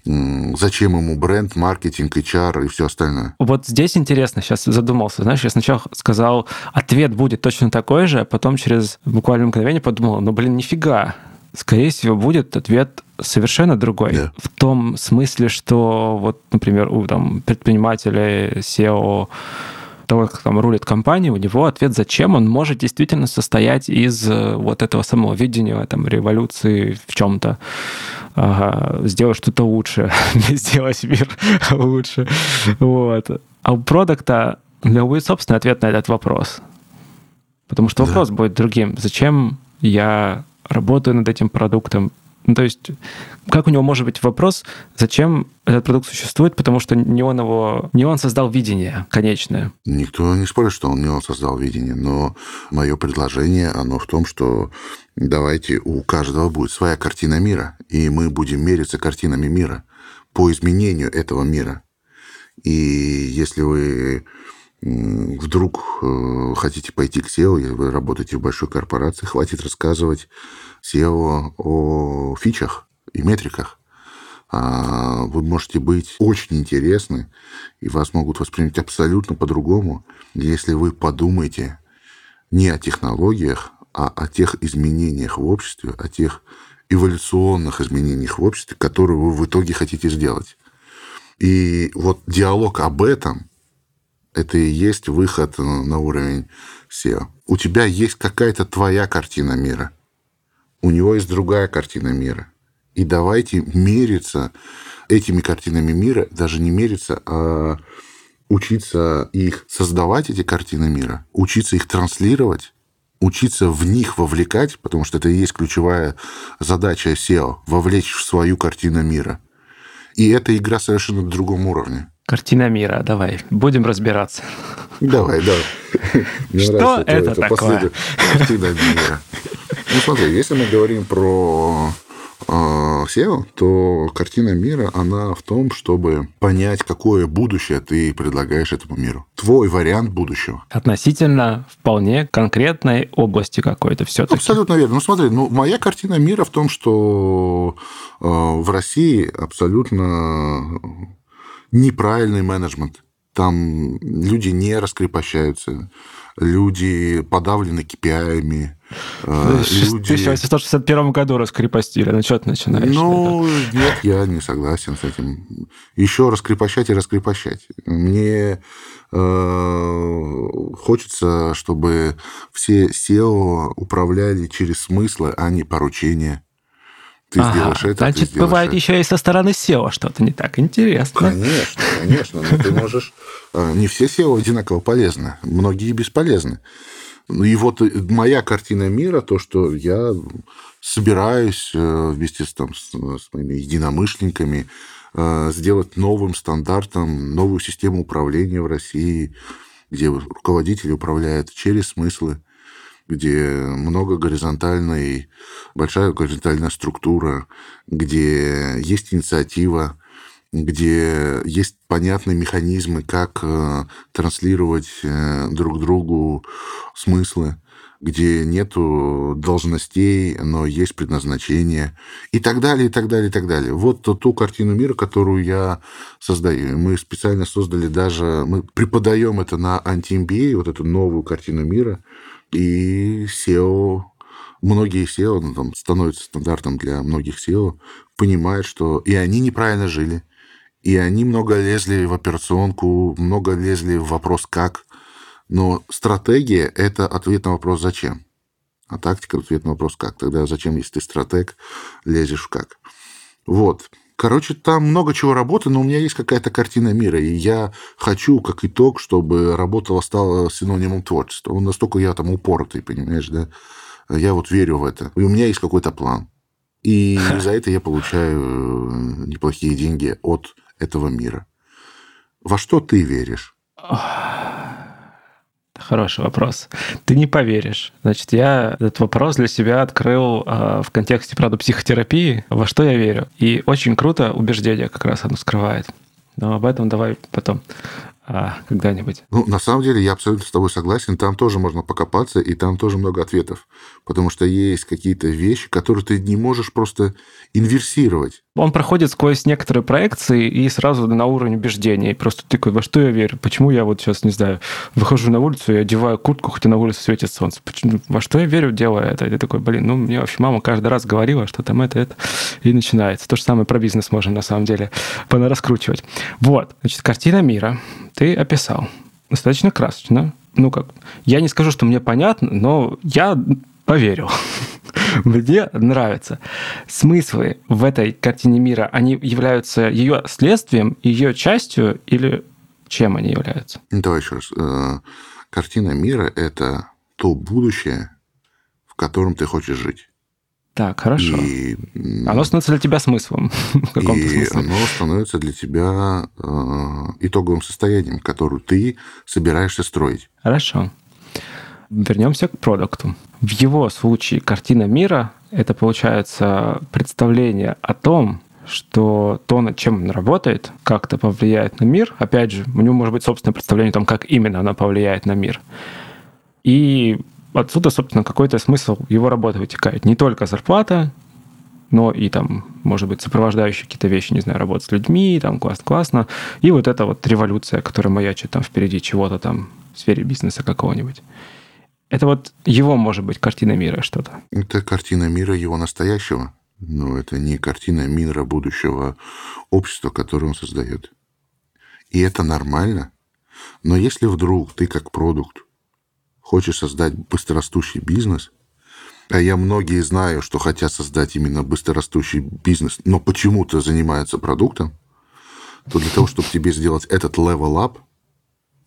зачем ему бренд, маркетинг, HR и все остальное. Вот здесь интересно, сейчас задумался. Знаешь, я сначала сказал, ответ будет точно такой же, а потом через буквально мгновение подумал, ну, блин, нифига. Скорее всего, будет ответ совершенно другой. Yeah. В том смысле, что, вот, например, у там, предпринимателей, SEO, того, как там рулит компания, у него ответ, зачем он может действительно состоять из вот этого самого видения, там, революции в чем-то. Ага, сделать что-то лучше, сделать мир лучше. Вот. А у продукта будет собственный ответ на этот вопрос. Потому что вопрос будет другим. Зачем я... работаю над этим продуктом. Ну, то есть, как у него может быть вопрос, зачем этот продукт существует, потому что не он создал видение конечное. Никто не спорит, что он создал видение, но мое предложение, оно в том, что давайте у каждого будет своя картина мира, и мы будем мериться картинами мира по изменению этого мира. И если вы вдруг хотите пойти к SEO, если вы работаете в большой корпорации, хватит рассказывать SEO о фичах и метриках. Вы можете быть очень интересны, и вас могут воспринять абсолютно по-другому, если вы подумаете не о технологиях, а о тех изменениях в обществе, о тех эволюционных изменениях в обществе, которые вы в итоге хотите сделать. И вот диалог об этом — это и есть выход на уровень SEO. У тебя есть какая-то твоя картина мира. У него есть другая картина мира. И давайте мериться этими картинами мира, даже не мериться, а учиться их создавать, эти картины мира, учиться их транслировать, учиться в них вовлекать, потому что это и есть ключевая задача SEO – вовлечь в свою картину мира. И эта игра совершенно на другом уровне. Картина мира, давай, будем разбираться. Давай. Что это такое? Картина мира. Ну, смотри, если мы говорим про SEO, то картина мира, она в том, чтобы понять, какое будущее ты предлагаешь этому миру. Твой вариант будущего. Относительно вполне конкретной области какой-то все-таки. Абсолютно верно. Ну, смотри, моя картина мира в том, что в России абсолютно... неправильный менеджмент. Там люди не раскрепощаются, люди подавлены KPI-ами. В 1861 году раскрепостили. Ну, что ты начинаешь? Ну, нет, я не согласен с этим. Еще раскрепощать и раскрепощать. Мне хочется, чтобы все SEO управляли через смыслы, а не поручения. Ты сделаешь это, значит, ты бывает это. Еще и со стороны SEO что-то не так интересно. Конечно, конечно. Но ты можешь... Не все SEO одинаково полезны. Многие бесполезны. И вот моя картина мира, то, что я собираюсь вместе с моими единомышленниками сделать новым стандартом, новую систему управления в России, где руководители управляют через смыслы, где много горизонтальной, большая горизонтальная структура, где есть инициатива, где есть понятные механизмы, как транслировать друг другу смыслы, где нету должностей, но есть предназначение и так далее, и так далее, и так далее. Вот ту картину мира, которую я создаю. Мы специально создали даже... Мы преподаем это на Anti-MBA, вот эту новую картину мира, и SEO, многие SEO, ну, там, становятся стандартом для многих SEO, понимают, что и они неправильно жили, и они много лезли в операционку, много лезли в вопрос «как?». Но стратегия – это ответ на вопрос «зачем?», а тактика – ответ на вопрос «как?». Тогда зачем, если ты стратег, лезешь в «как?». Вот. Короче, там много чего работы, но у меня есть какая-то картина мира, и я хочу, как итог, чтобы работа стала синонимом творчества. Настолько я там упоротый, понимаешь, да? Я вот верю в это. И у меня есть какой-то план. И за это я получаю неплохие деньги от этого мира. Во что ты веришь? Хороший вопрос. Ты не поверишь. Значит, я этот вопрос для себя открыл в контексте, правда, психотерапии, во что я верю. И очень круто убеждение как раз оно скрывает. Но об этом давай потом когда-нибудь. Ну, на самом деле, я абсолютно с тобой согласен. Там тоже можно покопаться, и там тоже много ответов. Потому что есть какие-то вещи, которые ты не можешь просто инверсировать. Он проходит сквозь некоторые проекции и сразу на уровень убеждений. Просто ты такой, во что я верю? Почему я вот сейчас, не знаю, выхожу на улицу и одеваю куртку, хотя на улице светит солнце? Почему? Во что я верю, делая это? И ты такой, блин, ну, мне вообще мама каждый раз говорила, что там это. И начинается. То же самое про бизнес можем, на самом деле, понараскручивать. Вот. Значит, картина мира ты описал. Достаточно красочно. Ну как, я не скажу, что мне понятно, но я поверил. Мне нравится. Смыслы в этой картине мира, они являются ее следствием, ее частью, или чем они являются? Давай еще раз. Картина мира – это то будущее, в котором ты хочешь жить. Так, хорошо. И... Оно становится для тебя смыслом. В каком-то смысле. Оно становится для тебя итоговым состоянием, которое ты собираешься строить. Хорошо. Вернемся к продукту. В его случае картина мира – это, получается, представление о том, что то, над чем он работает, как-то повлияет на мир. Опять же, у него может быть собственное представление о том, как именно оно повлияет на мир. И отсюда, собственно, какой-то смысл его работы вытекает. Не только зарплата, но и там, может быть, сопровождающие какие-то вещи, не знаю, работа с людьми, там классно. И вот эта вот революция, которая маячит там впереди чего-то там в сфере бизнеса какого-нибудь. Это вот его, может быть, картина мира что-то. Это картина мира его настоящего. Но это не картина мира будущего общества, которое он создает. И это нормально. Но если вдруг ты как продукт хочешь создать быстрорастущий бизнес, а я многие знаю, что хотят создать именно быстрорастущий бизнес, но почему-то занимаются продуктом, то для того, чтобы тебе сделать этот level-up,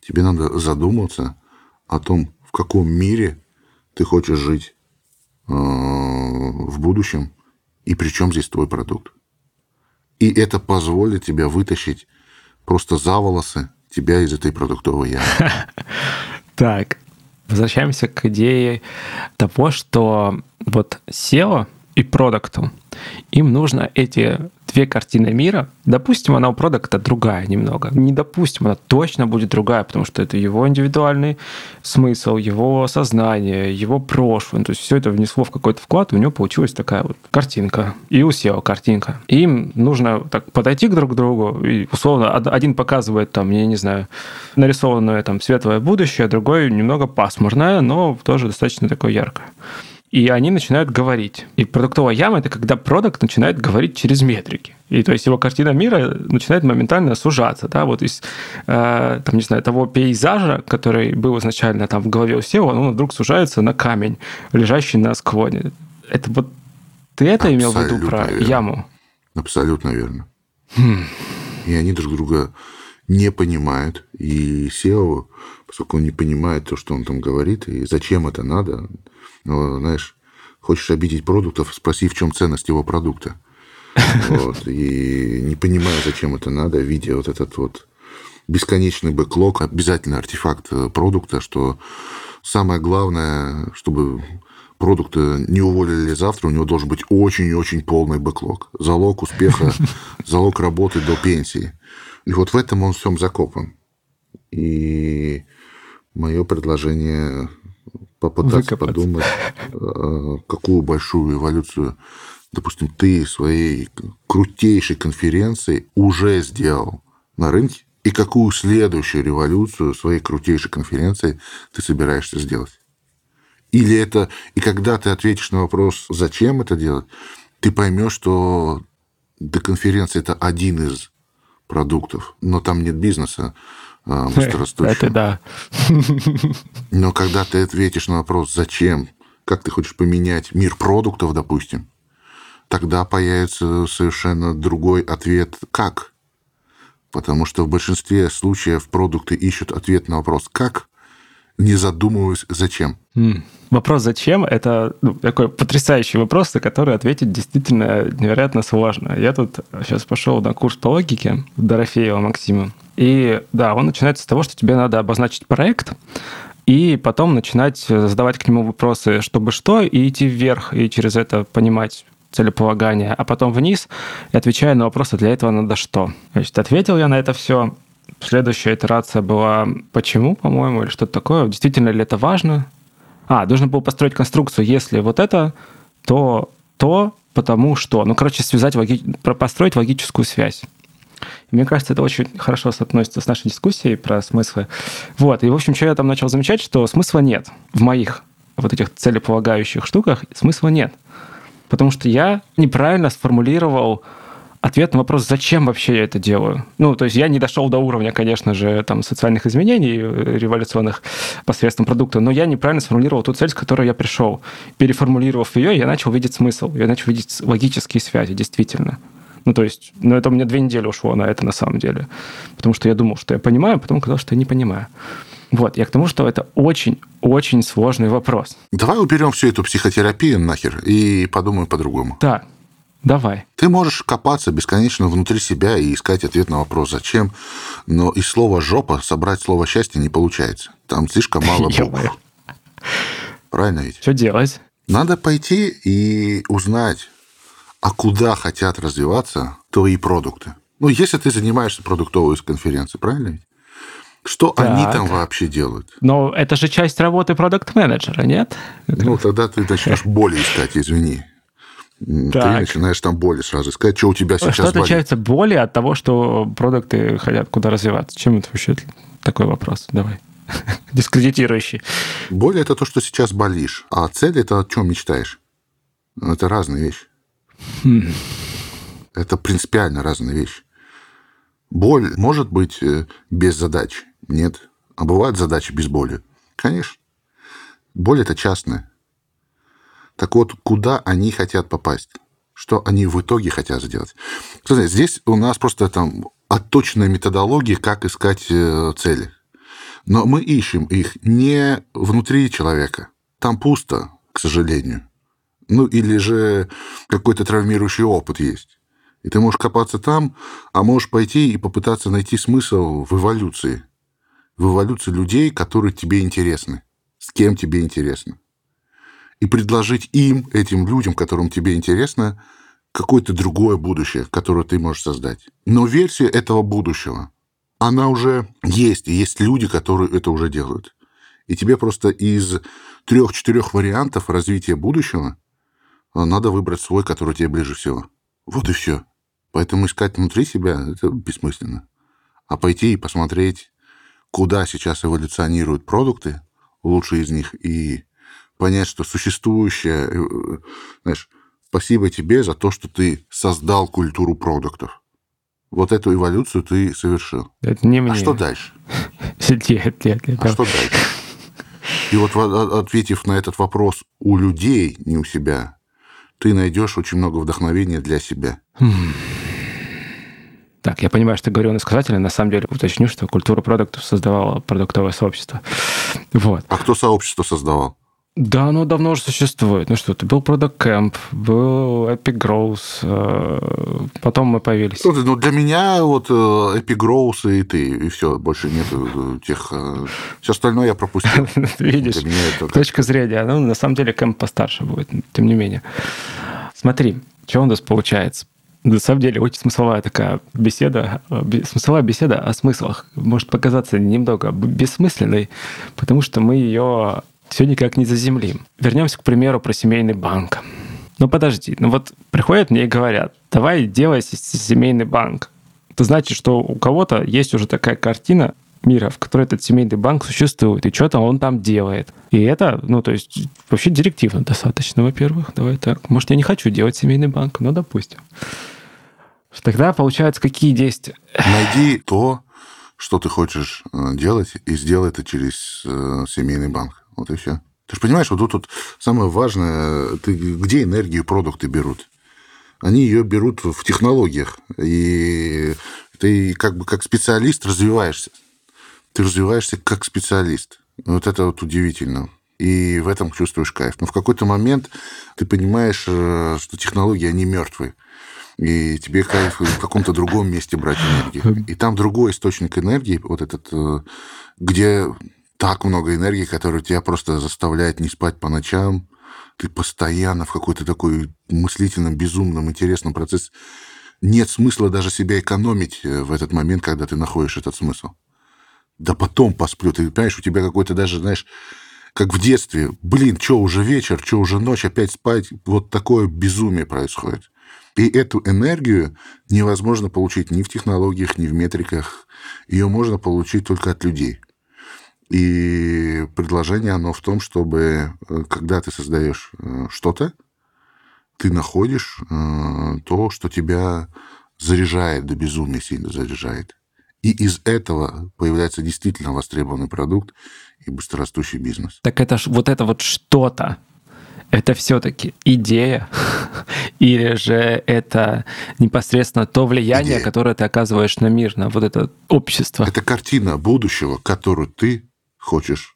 тебе надо задуматься о том, в каком мире ты хочешь жить в будущем, и при чем здесь твой продукт. И это позволит тебе вытащить просто за волосы тебя из этой продуктовой ямы. Так. Возвращаемся к идее того, что вот SEO и продукту, им нужно эти две картины мира. Допустим, она у продукта другая немного. Не допустим, она точно будет другая, потому что это его индивидуальный смысл, его сознание, его прошлое. То есть все это внесло в какой-то вклад, и у него получилась такая вот картинка. И у SEO картинка. Им нужно так подойти друг к другу, и условно один показывает там, я не знаю, нарисованное там светлое будущее, а другой немного пасмурное, но тоже достаточно такое яркое. И они начинают говорить. И продуктовая яма – это когда продукт начинает говорить через метрики. И то есть его картина мира начинает моментально сужаться. Да? Вот из там, не знаю, того пейзажа, который был изначально там в голове у SEO, он вдруг сужается на камень, лежащий на склоне. Это вот Ты это имел в виду про яму? Абсолютно верно. И они друг друга не понимают. И SEO, поскольку он не понимает то, что он там говорит, и зачем это надо, ну, знаешь, хочешь обидеть продуктов, спроси, в чем ценность его продукта. Вот. И не понимая, зачем это надо, видя вот этот вот бесконечный бэклог, обязательный артефакт продукта, что самое главное, чтобы продукт не уволили завтра, у него должен быть очень-очень полный бэклог. Залог успеха, залог работы до пенсии. И вот в этом он всем закопан. И мое предложение попытаться подумать, какую большую эволюцию, допустим, ты своей крутейшей конференцией уже сделал на рынке, и какую следующую революцию своей крутейшей конференции ты собираешься сделать. Или это... И когда ты ответишь на вопрос, зачем это делать, ты поймешь, что доконференция – это один из продуктов, но там нет бизнеса быстрорастущего. Это да. Но когда ты ответишь на вопрос, зачем, как ты хочешь поменять мир продуктов, допустим, тогда появится совершенно другой ответ «как?». Потому что в большинстве случаев продукты ищут ответ на вопрос «как?», не задумываясь «зачем?». Вопрос «зачем» — это такой потрясающий вопрос, на который ответить действительно невероятно сложно. Я тут сейчас пошел на курс по логике Дорофеева Максима. И да, он начинается с того, что тебе надо обозначить проект, и потом начинать задавать к нему вопросы «чтобы что?», и идти вверх, и через это понимать целеполагание, а потом вниз, и отвечая на вопросы, для этого надо что. Значит, ответил я на это все. Следующая итерация была «почему», по-моему, или что-то такое. Действительно ли это важно? Нужно было построить конструкцию. Если вот это, то, потому что. Связать, построить логическую связь. И мне кажется, это очень хорошо соотносится с нашей дискуссией про смыслы. Вот. И, в общем, что я там начал замечать, что смысла нет в моих вот этих целеполагающих штуках. Смысла нет. Потому что я неправильно сформулировал ответ на вопрос, зачем вообще я это делаю. То есть я не дошел до уровня, конечно же, там, социальных изменений революционных посредством продукта, но я неправильно сформулировал ту цель, с которой я пришел. Переформулировав ее, я начал видеть смысл, я начал видеть логические связи, действительно. Это у меня 2 недели ушло на это на самом деле. Потому что я думал, что я понимаю, а потом казалось, что я не понимаю. Вот, я к тому, что это очень-очень сложный вопрос. Давай уберем всю эту психотерапию нахер и подумаем по-другому. Да, давай. Ты можешь копаться бесконечно внутри себя и искать ответ на вопрос «зачем?», но из слова «жопа» собрать слово «счастье» не получается. Там слишком мало букв. Правильно ведь? Что делать? Надо пойти и узнать, а куда хотят развиваться твои продукты. Если ты занимаешься продуктовой конференцией, правильно ведь? Что они там вообще делают? Но это же часть работы продакт-менеджера, нет? Тогда ты начнешь боли искать, извини. Ты начинаешь там боли сразу искать, что у тебя сейчас болит. Что отличается боли от того, что продукты хотят куда развиваться? Чем это вообще такой вопрос? Давай. Дискредитирующий. Боли – это то, что сейчас болишь, а цель – это о чем мечтаешь. Это разные вещи. Это принципиально разные вещи. Боль может быть без задач? Нет. А бывают задачи без боли? Конечно. Боль – это частная. Так вот, куда они хотят попасть? Что они в итоге хотят сделать? Кстати, здесь у нас просто там отточенная методология, как искать цели. Но мы ищем их не внутри человека. Там пусто, к сожалению. Или же какой-то травмирующий опыт есть. И ты можешь копаться там, а можешь пойти и попытаться найти смысл в эволюции. В эволюции людей, которые тебе интересны, с кем тебе интересно. И предложить им, этим людям, которым тебе интересно, какое-то другое будущее, которое ты можешь создать. Но версия этого будущего, она уже есть. И есть люди, которые это уже делают. И тебе просто из 3-4 вариантов развития будущего надо выбрать свой, который тебе ближе всего. Вот и все. Поэтому искать внутри себя – это бессмысленно. А пойти и посмотреть, куда сейчас эволюционируют продукты, лучшие из них, и понять, что существующее... Знаешь, спасибо тебе за то, что ты создал культуру продуктов. Вот эту эволюцию ты совершил. Это не мне. А что дальше? А что дальше? И вот ответив на этот вопрос у людей, не у себя, ты найдешь очень много вдохновения для себя. Так, я понимаю, что ты говорил иносказательно. На самом деле, уточню, что культуру продуктов создавало продуктовое сообщество. Вот. А кто сообщество создавал? Да, оно давно уже существует. Ну что, это был Product Camp, был Epic Growth, потом мы появились. Ну, для меня вот Epic Growth и ты, и все, больше нет тех... Все остальное я пропустил. Видишь, точка зрения. Ну, на самом деле, Camp постарше будет, тем не менее. Смотри, что у нас получается. На самом деле, очень смысловая такая беседа. Смысловая беседа о смыслах может показаться немного бессмысленной, потому что мы ее... Все никак не заземлим. Вернемся, к примеру, про семейный банк. Ну подожди, ну вот приходят мне и говорят, давай делай семейный банк. Это значит, что у кого-то есть уже такая картина мира, в которой этот семейный банк существует, и что-то он там делает. И это, ну то есть вообще директивно достаточно, во-первых. Давай так. Может, я не хочу делать семейный банк, но допустим. Тогда получается, какие действия? Найди то, что ты хочешь делать, и сделай это через семейный банк. Вот и все. Ты же понимаешь, вот тут самое важное, где энергию продукты берут? Они ее берут в технологиях. И ты как бы как специалист развиваешься. Ты развиваешься как специалист. Вот это вот удивительно. И в этом чувствуешь кайф. Но в какой-то момент ты понимаешь, что технологии, они мертвы. И тебе кайф в каком-то другом месте брать энергию. И там другой источник энергии, вот этот, где... Так много энергии, которая тебя просто заставляет не спать по ночам. Ты постоянно в какой-то такой мыслительном, безумном, интересном процессе. Нет смысла даже себя экономить в этот момент, когда ты находишь этот смысл. Да потом посплю. Ты понимаешь, у тебя какой-то даже, знаешь, как в детстве. Блин, что уже вечер, что уже ночь, опять спать. Вот такое безумие происходит. И эту энергию невозможно получить ни в технологиях, ни в метриках. Ее можно получить только от людей. И предложение, оно в том, чтобы, когда ты создаешь что-то, ты находишь то, что тебя заряжает, до безумия сильно заряжает. И из этого появляется действительно востребованный продукт и быстрорастущий бизнес. Так это ж вот это вот что-то, это все-таки идея, или же это непосредственно то влияние, которое ты оказываешь на мир, на вот это общество? Это картина будущего, которую ты хочешь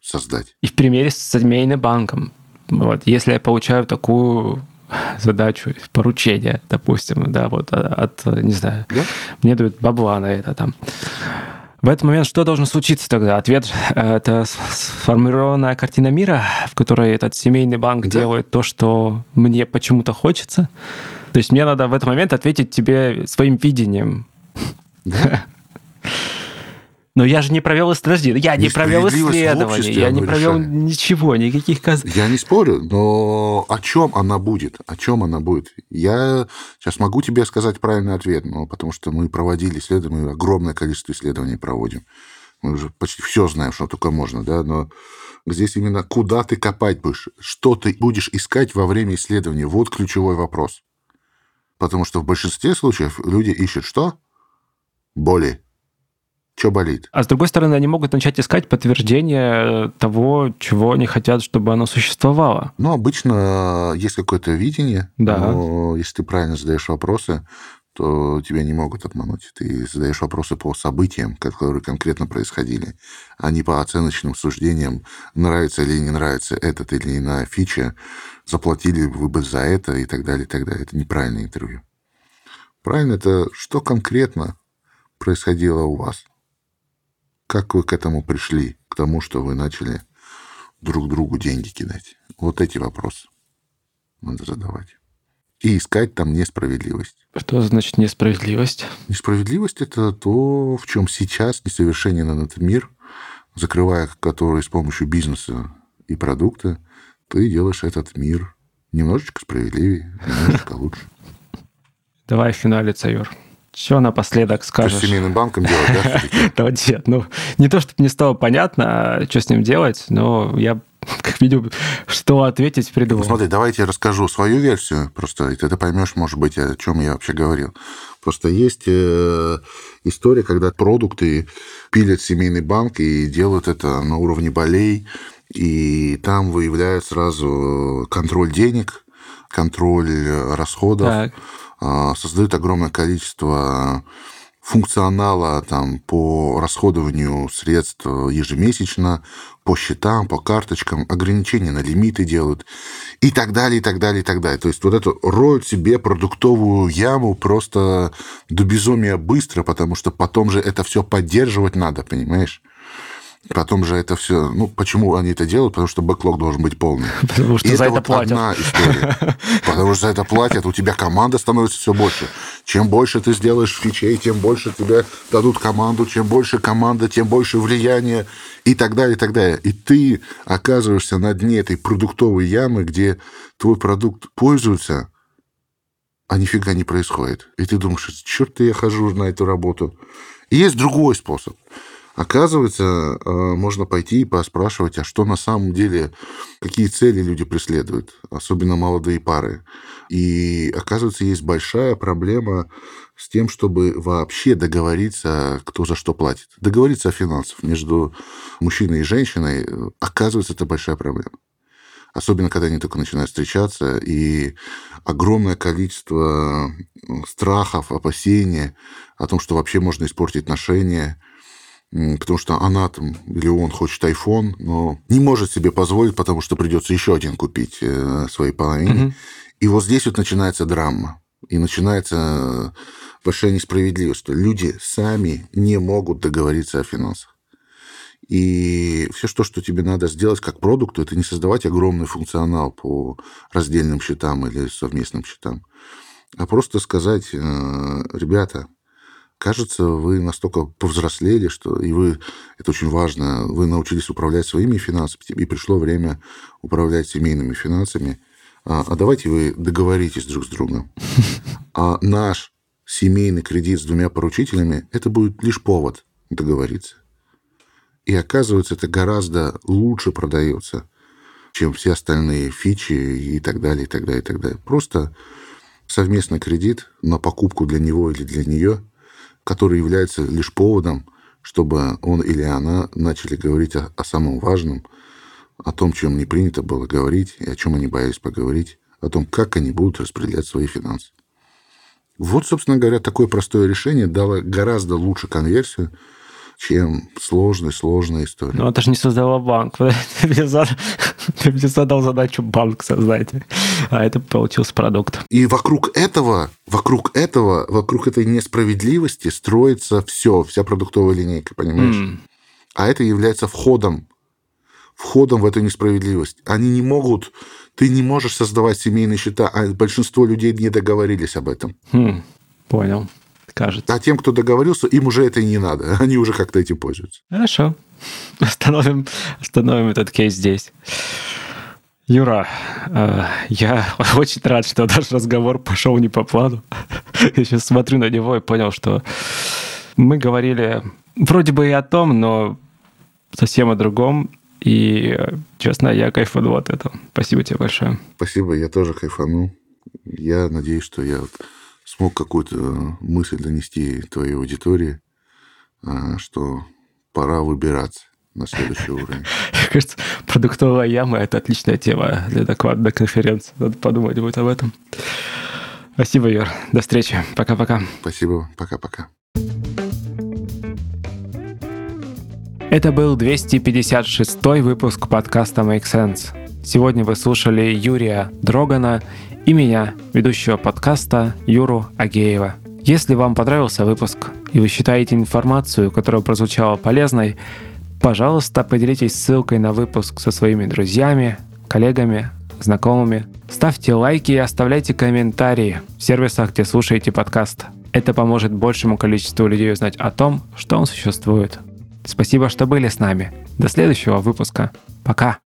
создать. И в примере с семейным банком. Вот, если я получаю такую задачу, поручение, допустим, да, вот от, не знаю, да? Мне дают бабла на это там. В этот момент что должно случиться тогда? Ответ — это сформированная картина мира, в которой этот семейный банк делает то, что мне почему-то хочется. То есть мне надо в этот момент ответить тебе своим видением. Да. Но я же не провел исследование, я не провел исследование, я не провел ничего, никаких... Я не спорю, но о чем она будет? О чем она будет? Я сейчас могу тебе сказать правильный ответ, но потому что мы проводили исследования, мы огромное количество исследований проводим. Мы уже почти все знаем, что только можно, да, но здесь именно куда ты копать будешь, что ты будешь искать во время исследования, вот ключевой вопрос. Потому что в большинстве случаев люди ищут что? Боли. Что болит. А с другой стороны, они могут начать искать подтверждение того, чего они хотят, чтобы оно существовало. Ну, обычно есть какое-то видение, но если ты правильно задаешь вопросы, то тебя не могут обмануть. Ты задаешь вопросы по событиям, которые конкретно происходили, а не по оценочным суждениям, нравится или не нравится этот или иная фича, заплатили вы бы за это и так далее, и так далее. Это неправильное интервью. Правильно это, что конкретно происходило у вас. Как вы к этому пришли, к тому, что вы начали друг другу деньги кидать? Вот эти вопросы надо задавать. И искать там несправедливость. Что значит несправедливость? Несправедливость – это то, в чем сейчас несовершенен этот мир, закрывая который с помощью бизнеса и продукта, ты делаешь этот мир немножечко справедливее, немножечко лучше. Давай финалиться, Юр. Что напоследок скажешь? Что с семейным банком делать, да? Да нет, ну, не то, чтобы не стало понятно, что с ним делать, но я, как видел, что ответить придумал. Смотри, давайте я расскажу свою версию просто, и ты поймешь, может быть, о чем я вообще говорил. Просто есть история, когда продукты пилят семейный банк и делают это на уровне болей, и там выявляют сразу контроль денег, контроль расходов, создают огромное количество функционала там, по расходованию средств ежемесячно, по счетам, по карточкам, ограничения на лимиты делают и так далее, и так далее, и так далее. То есть вот это роют себе продуктовую яму просто до безумия быстро, потому что потом же это все поддерживать надо, понимаешь? Потом же это все... Ну, почему они это делают? Потому что бэклог должен быть полный. Потому что за это платят. Это одна история. Потому что за это платят. У тебя команда становится все больше. Чем больше ты сделаешь фичей, тем больше тебе дадут команду. Чем больше команда, тем больше влияния. И так далее, и так далее. И ты оказываешься на дне этой продуктовой ямы, где твой продукт пользуется, а нифига не происходит. И ты думаешь, черт, я хожу на эту работу. И есть другой способ. Оказывается, можно пойти и поспрашивать, а что на самом деле, какие цели люди преследуют, особенно молодые пары. И, оказывается, есть большая проблема с тем, чтобы вообще договориться, кто за что платит. Договориться о финансах между мужчиной и женщиной, оказывается, это большая проблема. Особенно, когда они только начинают встречаться, и огромное количество страхов, опасений о том, что вообще можно испортить отношения, потому что она там или он хочет iPhone, но не может себе позволить, потому что придется еще один купить своей половине. Mm-hmm. И вот здесь вот начинается драма. И начинается большая несправедливость, что люди сами не могут договориться о финансах. И все, что тебе надо сделать как продукту, это не создавать огромный функционал по раздельным счетам или совместным счетам, а просто сказать, ребята, кажется, вы настолько повзрослели, что и вы, это очень важно, вы научились управлять своими финансами, и пришло время управлять семейными финансами. А давайте вы договоритесь друг с другом. А наш семейный кредит с двумя поручителями, это будет лишь повод договориться. И оказывается, это гораздо лучше продается, чем все остальные фичи и так далее, и так далее, и так далее. Просто совместный кредит на покупку для него или для нее, который является лишь поводом, чтобы он или она начали говорить о самом важном, о том, чем не принято было говорить, и о чем они боялись поговорить, о том, как они будут распределять свои финансы. Вот, собственно говоря, такое простое решение дало гораздо лучше конверсию, чем сложная история. Но это же не создала банк. Ты мне задал задачу банк создать, а это получился продукт. И вокруг этой несправедливости строится все, вся продуктовая линейка, понимаешь? А это является входом в эту несправедливость. Они не могут, ты не можешь создавать семейные счета, а большинство людей не договорились об этом. Понял. Кажется. А тем, кто договорился, им уже это и не надо. Они уже как-то этим пользуются. Хорошо. Остановим этот кейс здесь. Юра, я очень рад, что наш разговор пошел не по плану. Я сейчас смотрю на него и понял, что мы говорили вроде бы и о том, но совсем о другом. И, честно, я кайфанул от этого. Спасибо тебе большое. Спасибо, я тоже кайфанул. Я надеюсь, что я... смог какую-то мысль донести твоей аудитории, что пора выбираться на следующий уровень. Мне кажется, продуктовая яма – это отличная тема для доклада на конференции. Надо подумать будет об этом. Спасибо, Юр. До встречи. Пока-пока. Спасибо. Пока-пока. Это был 256-й выпуск подкаста Make Sense. Сегодня вы слушали Юрия Дрогана и меня, ведущего подкаста Юру Агеева. Если вам понравился выпуск и вы считаете информацию, которая прозвучала полезной, пожалуйста, поделитесь ссылкой на выпуск со своими друзьями, коллегами, знакомыми. Ставьте лайки и оставляйте комментарии в сервисах, где слушаете подкаст. Это поможет большему количеству людей узнать о том, что он существует. Спасибо, что были с нами. До следующего выпуска. Пока!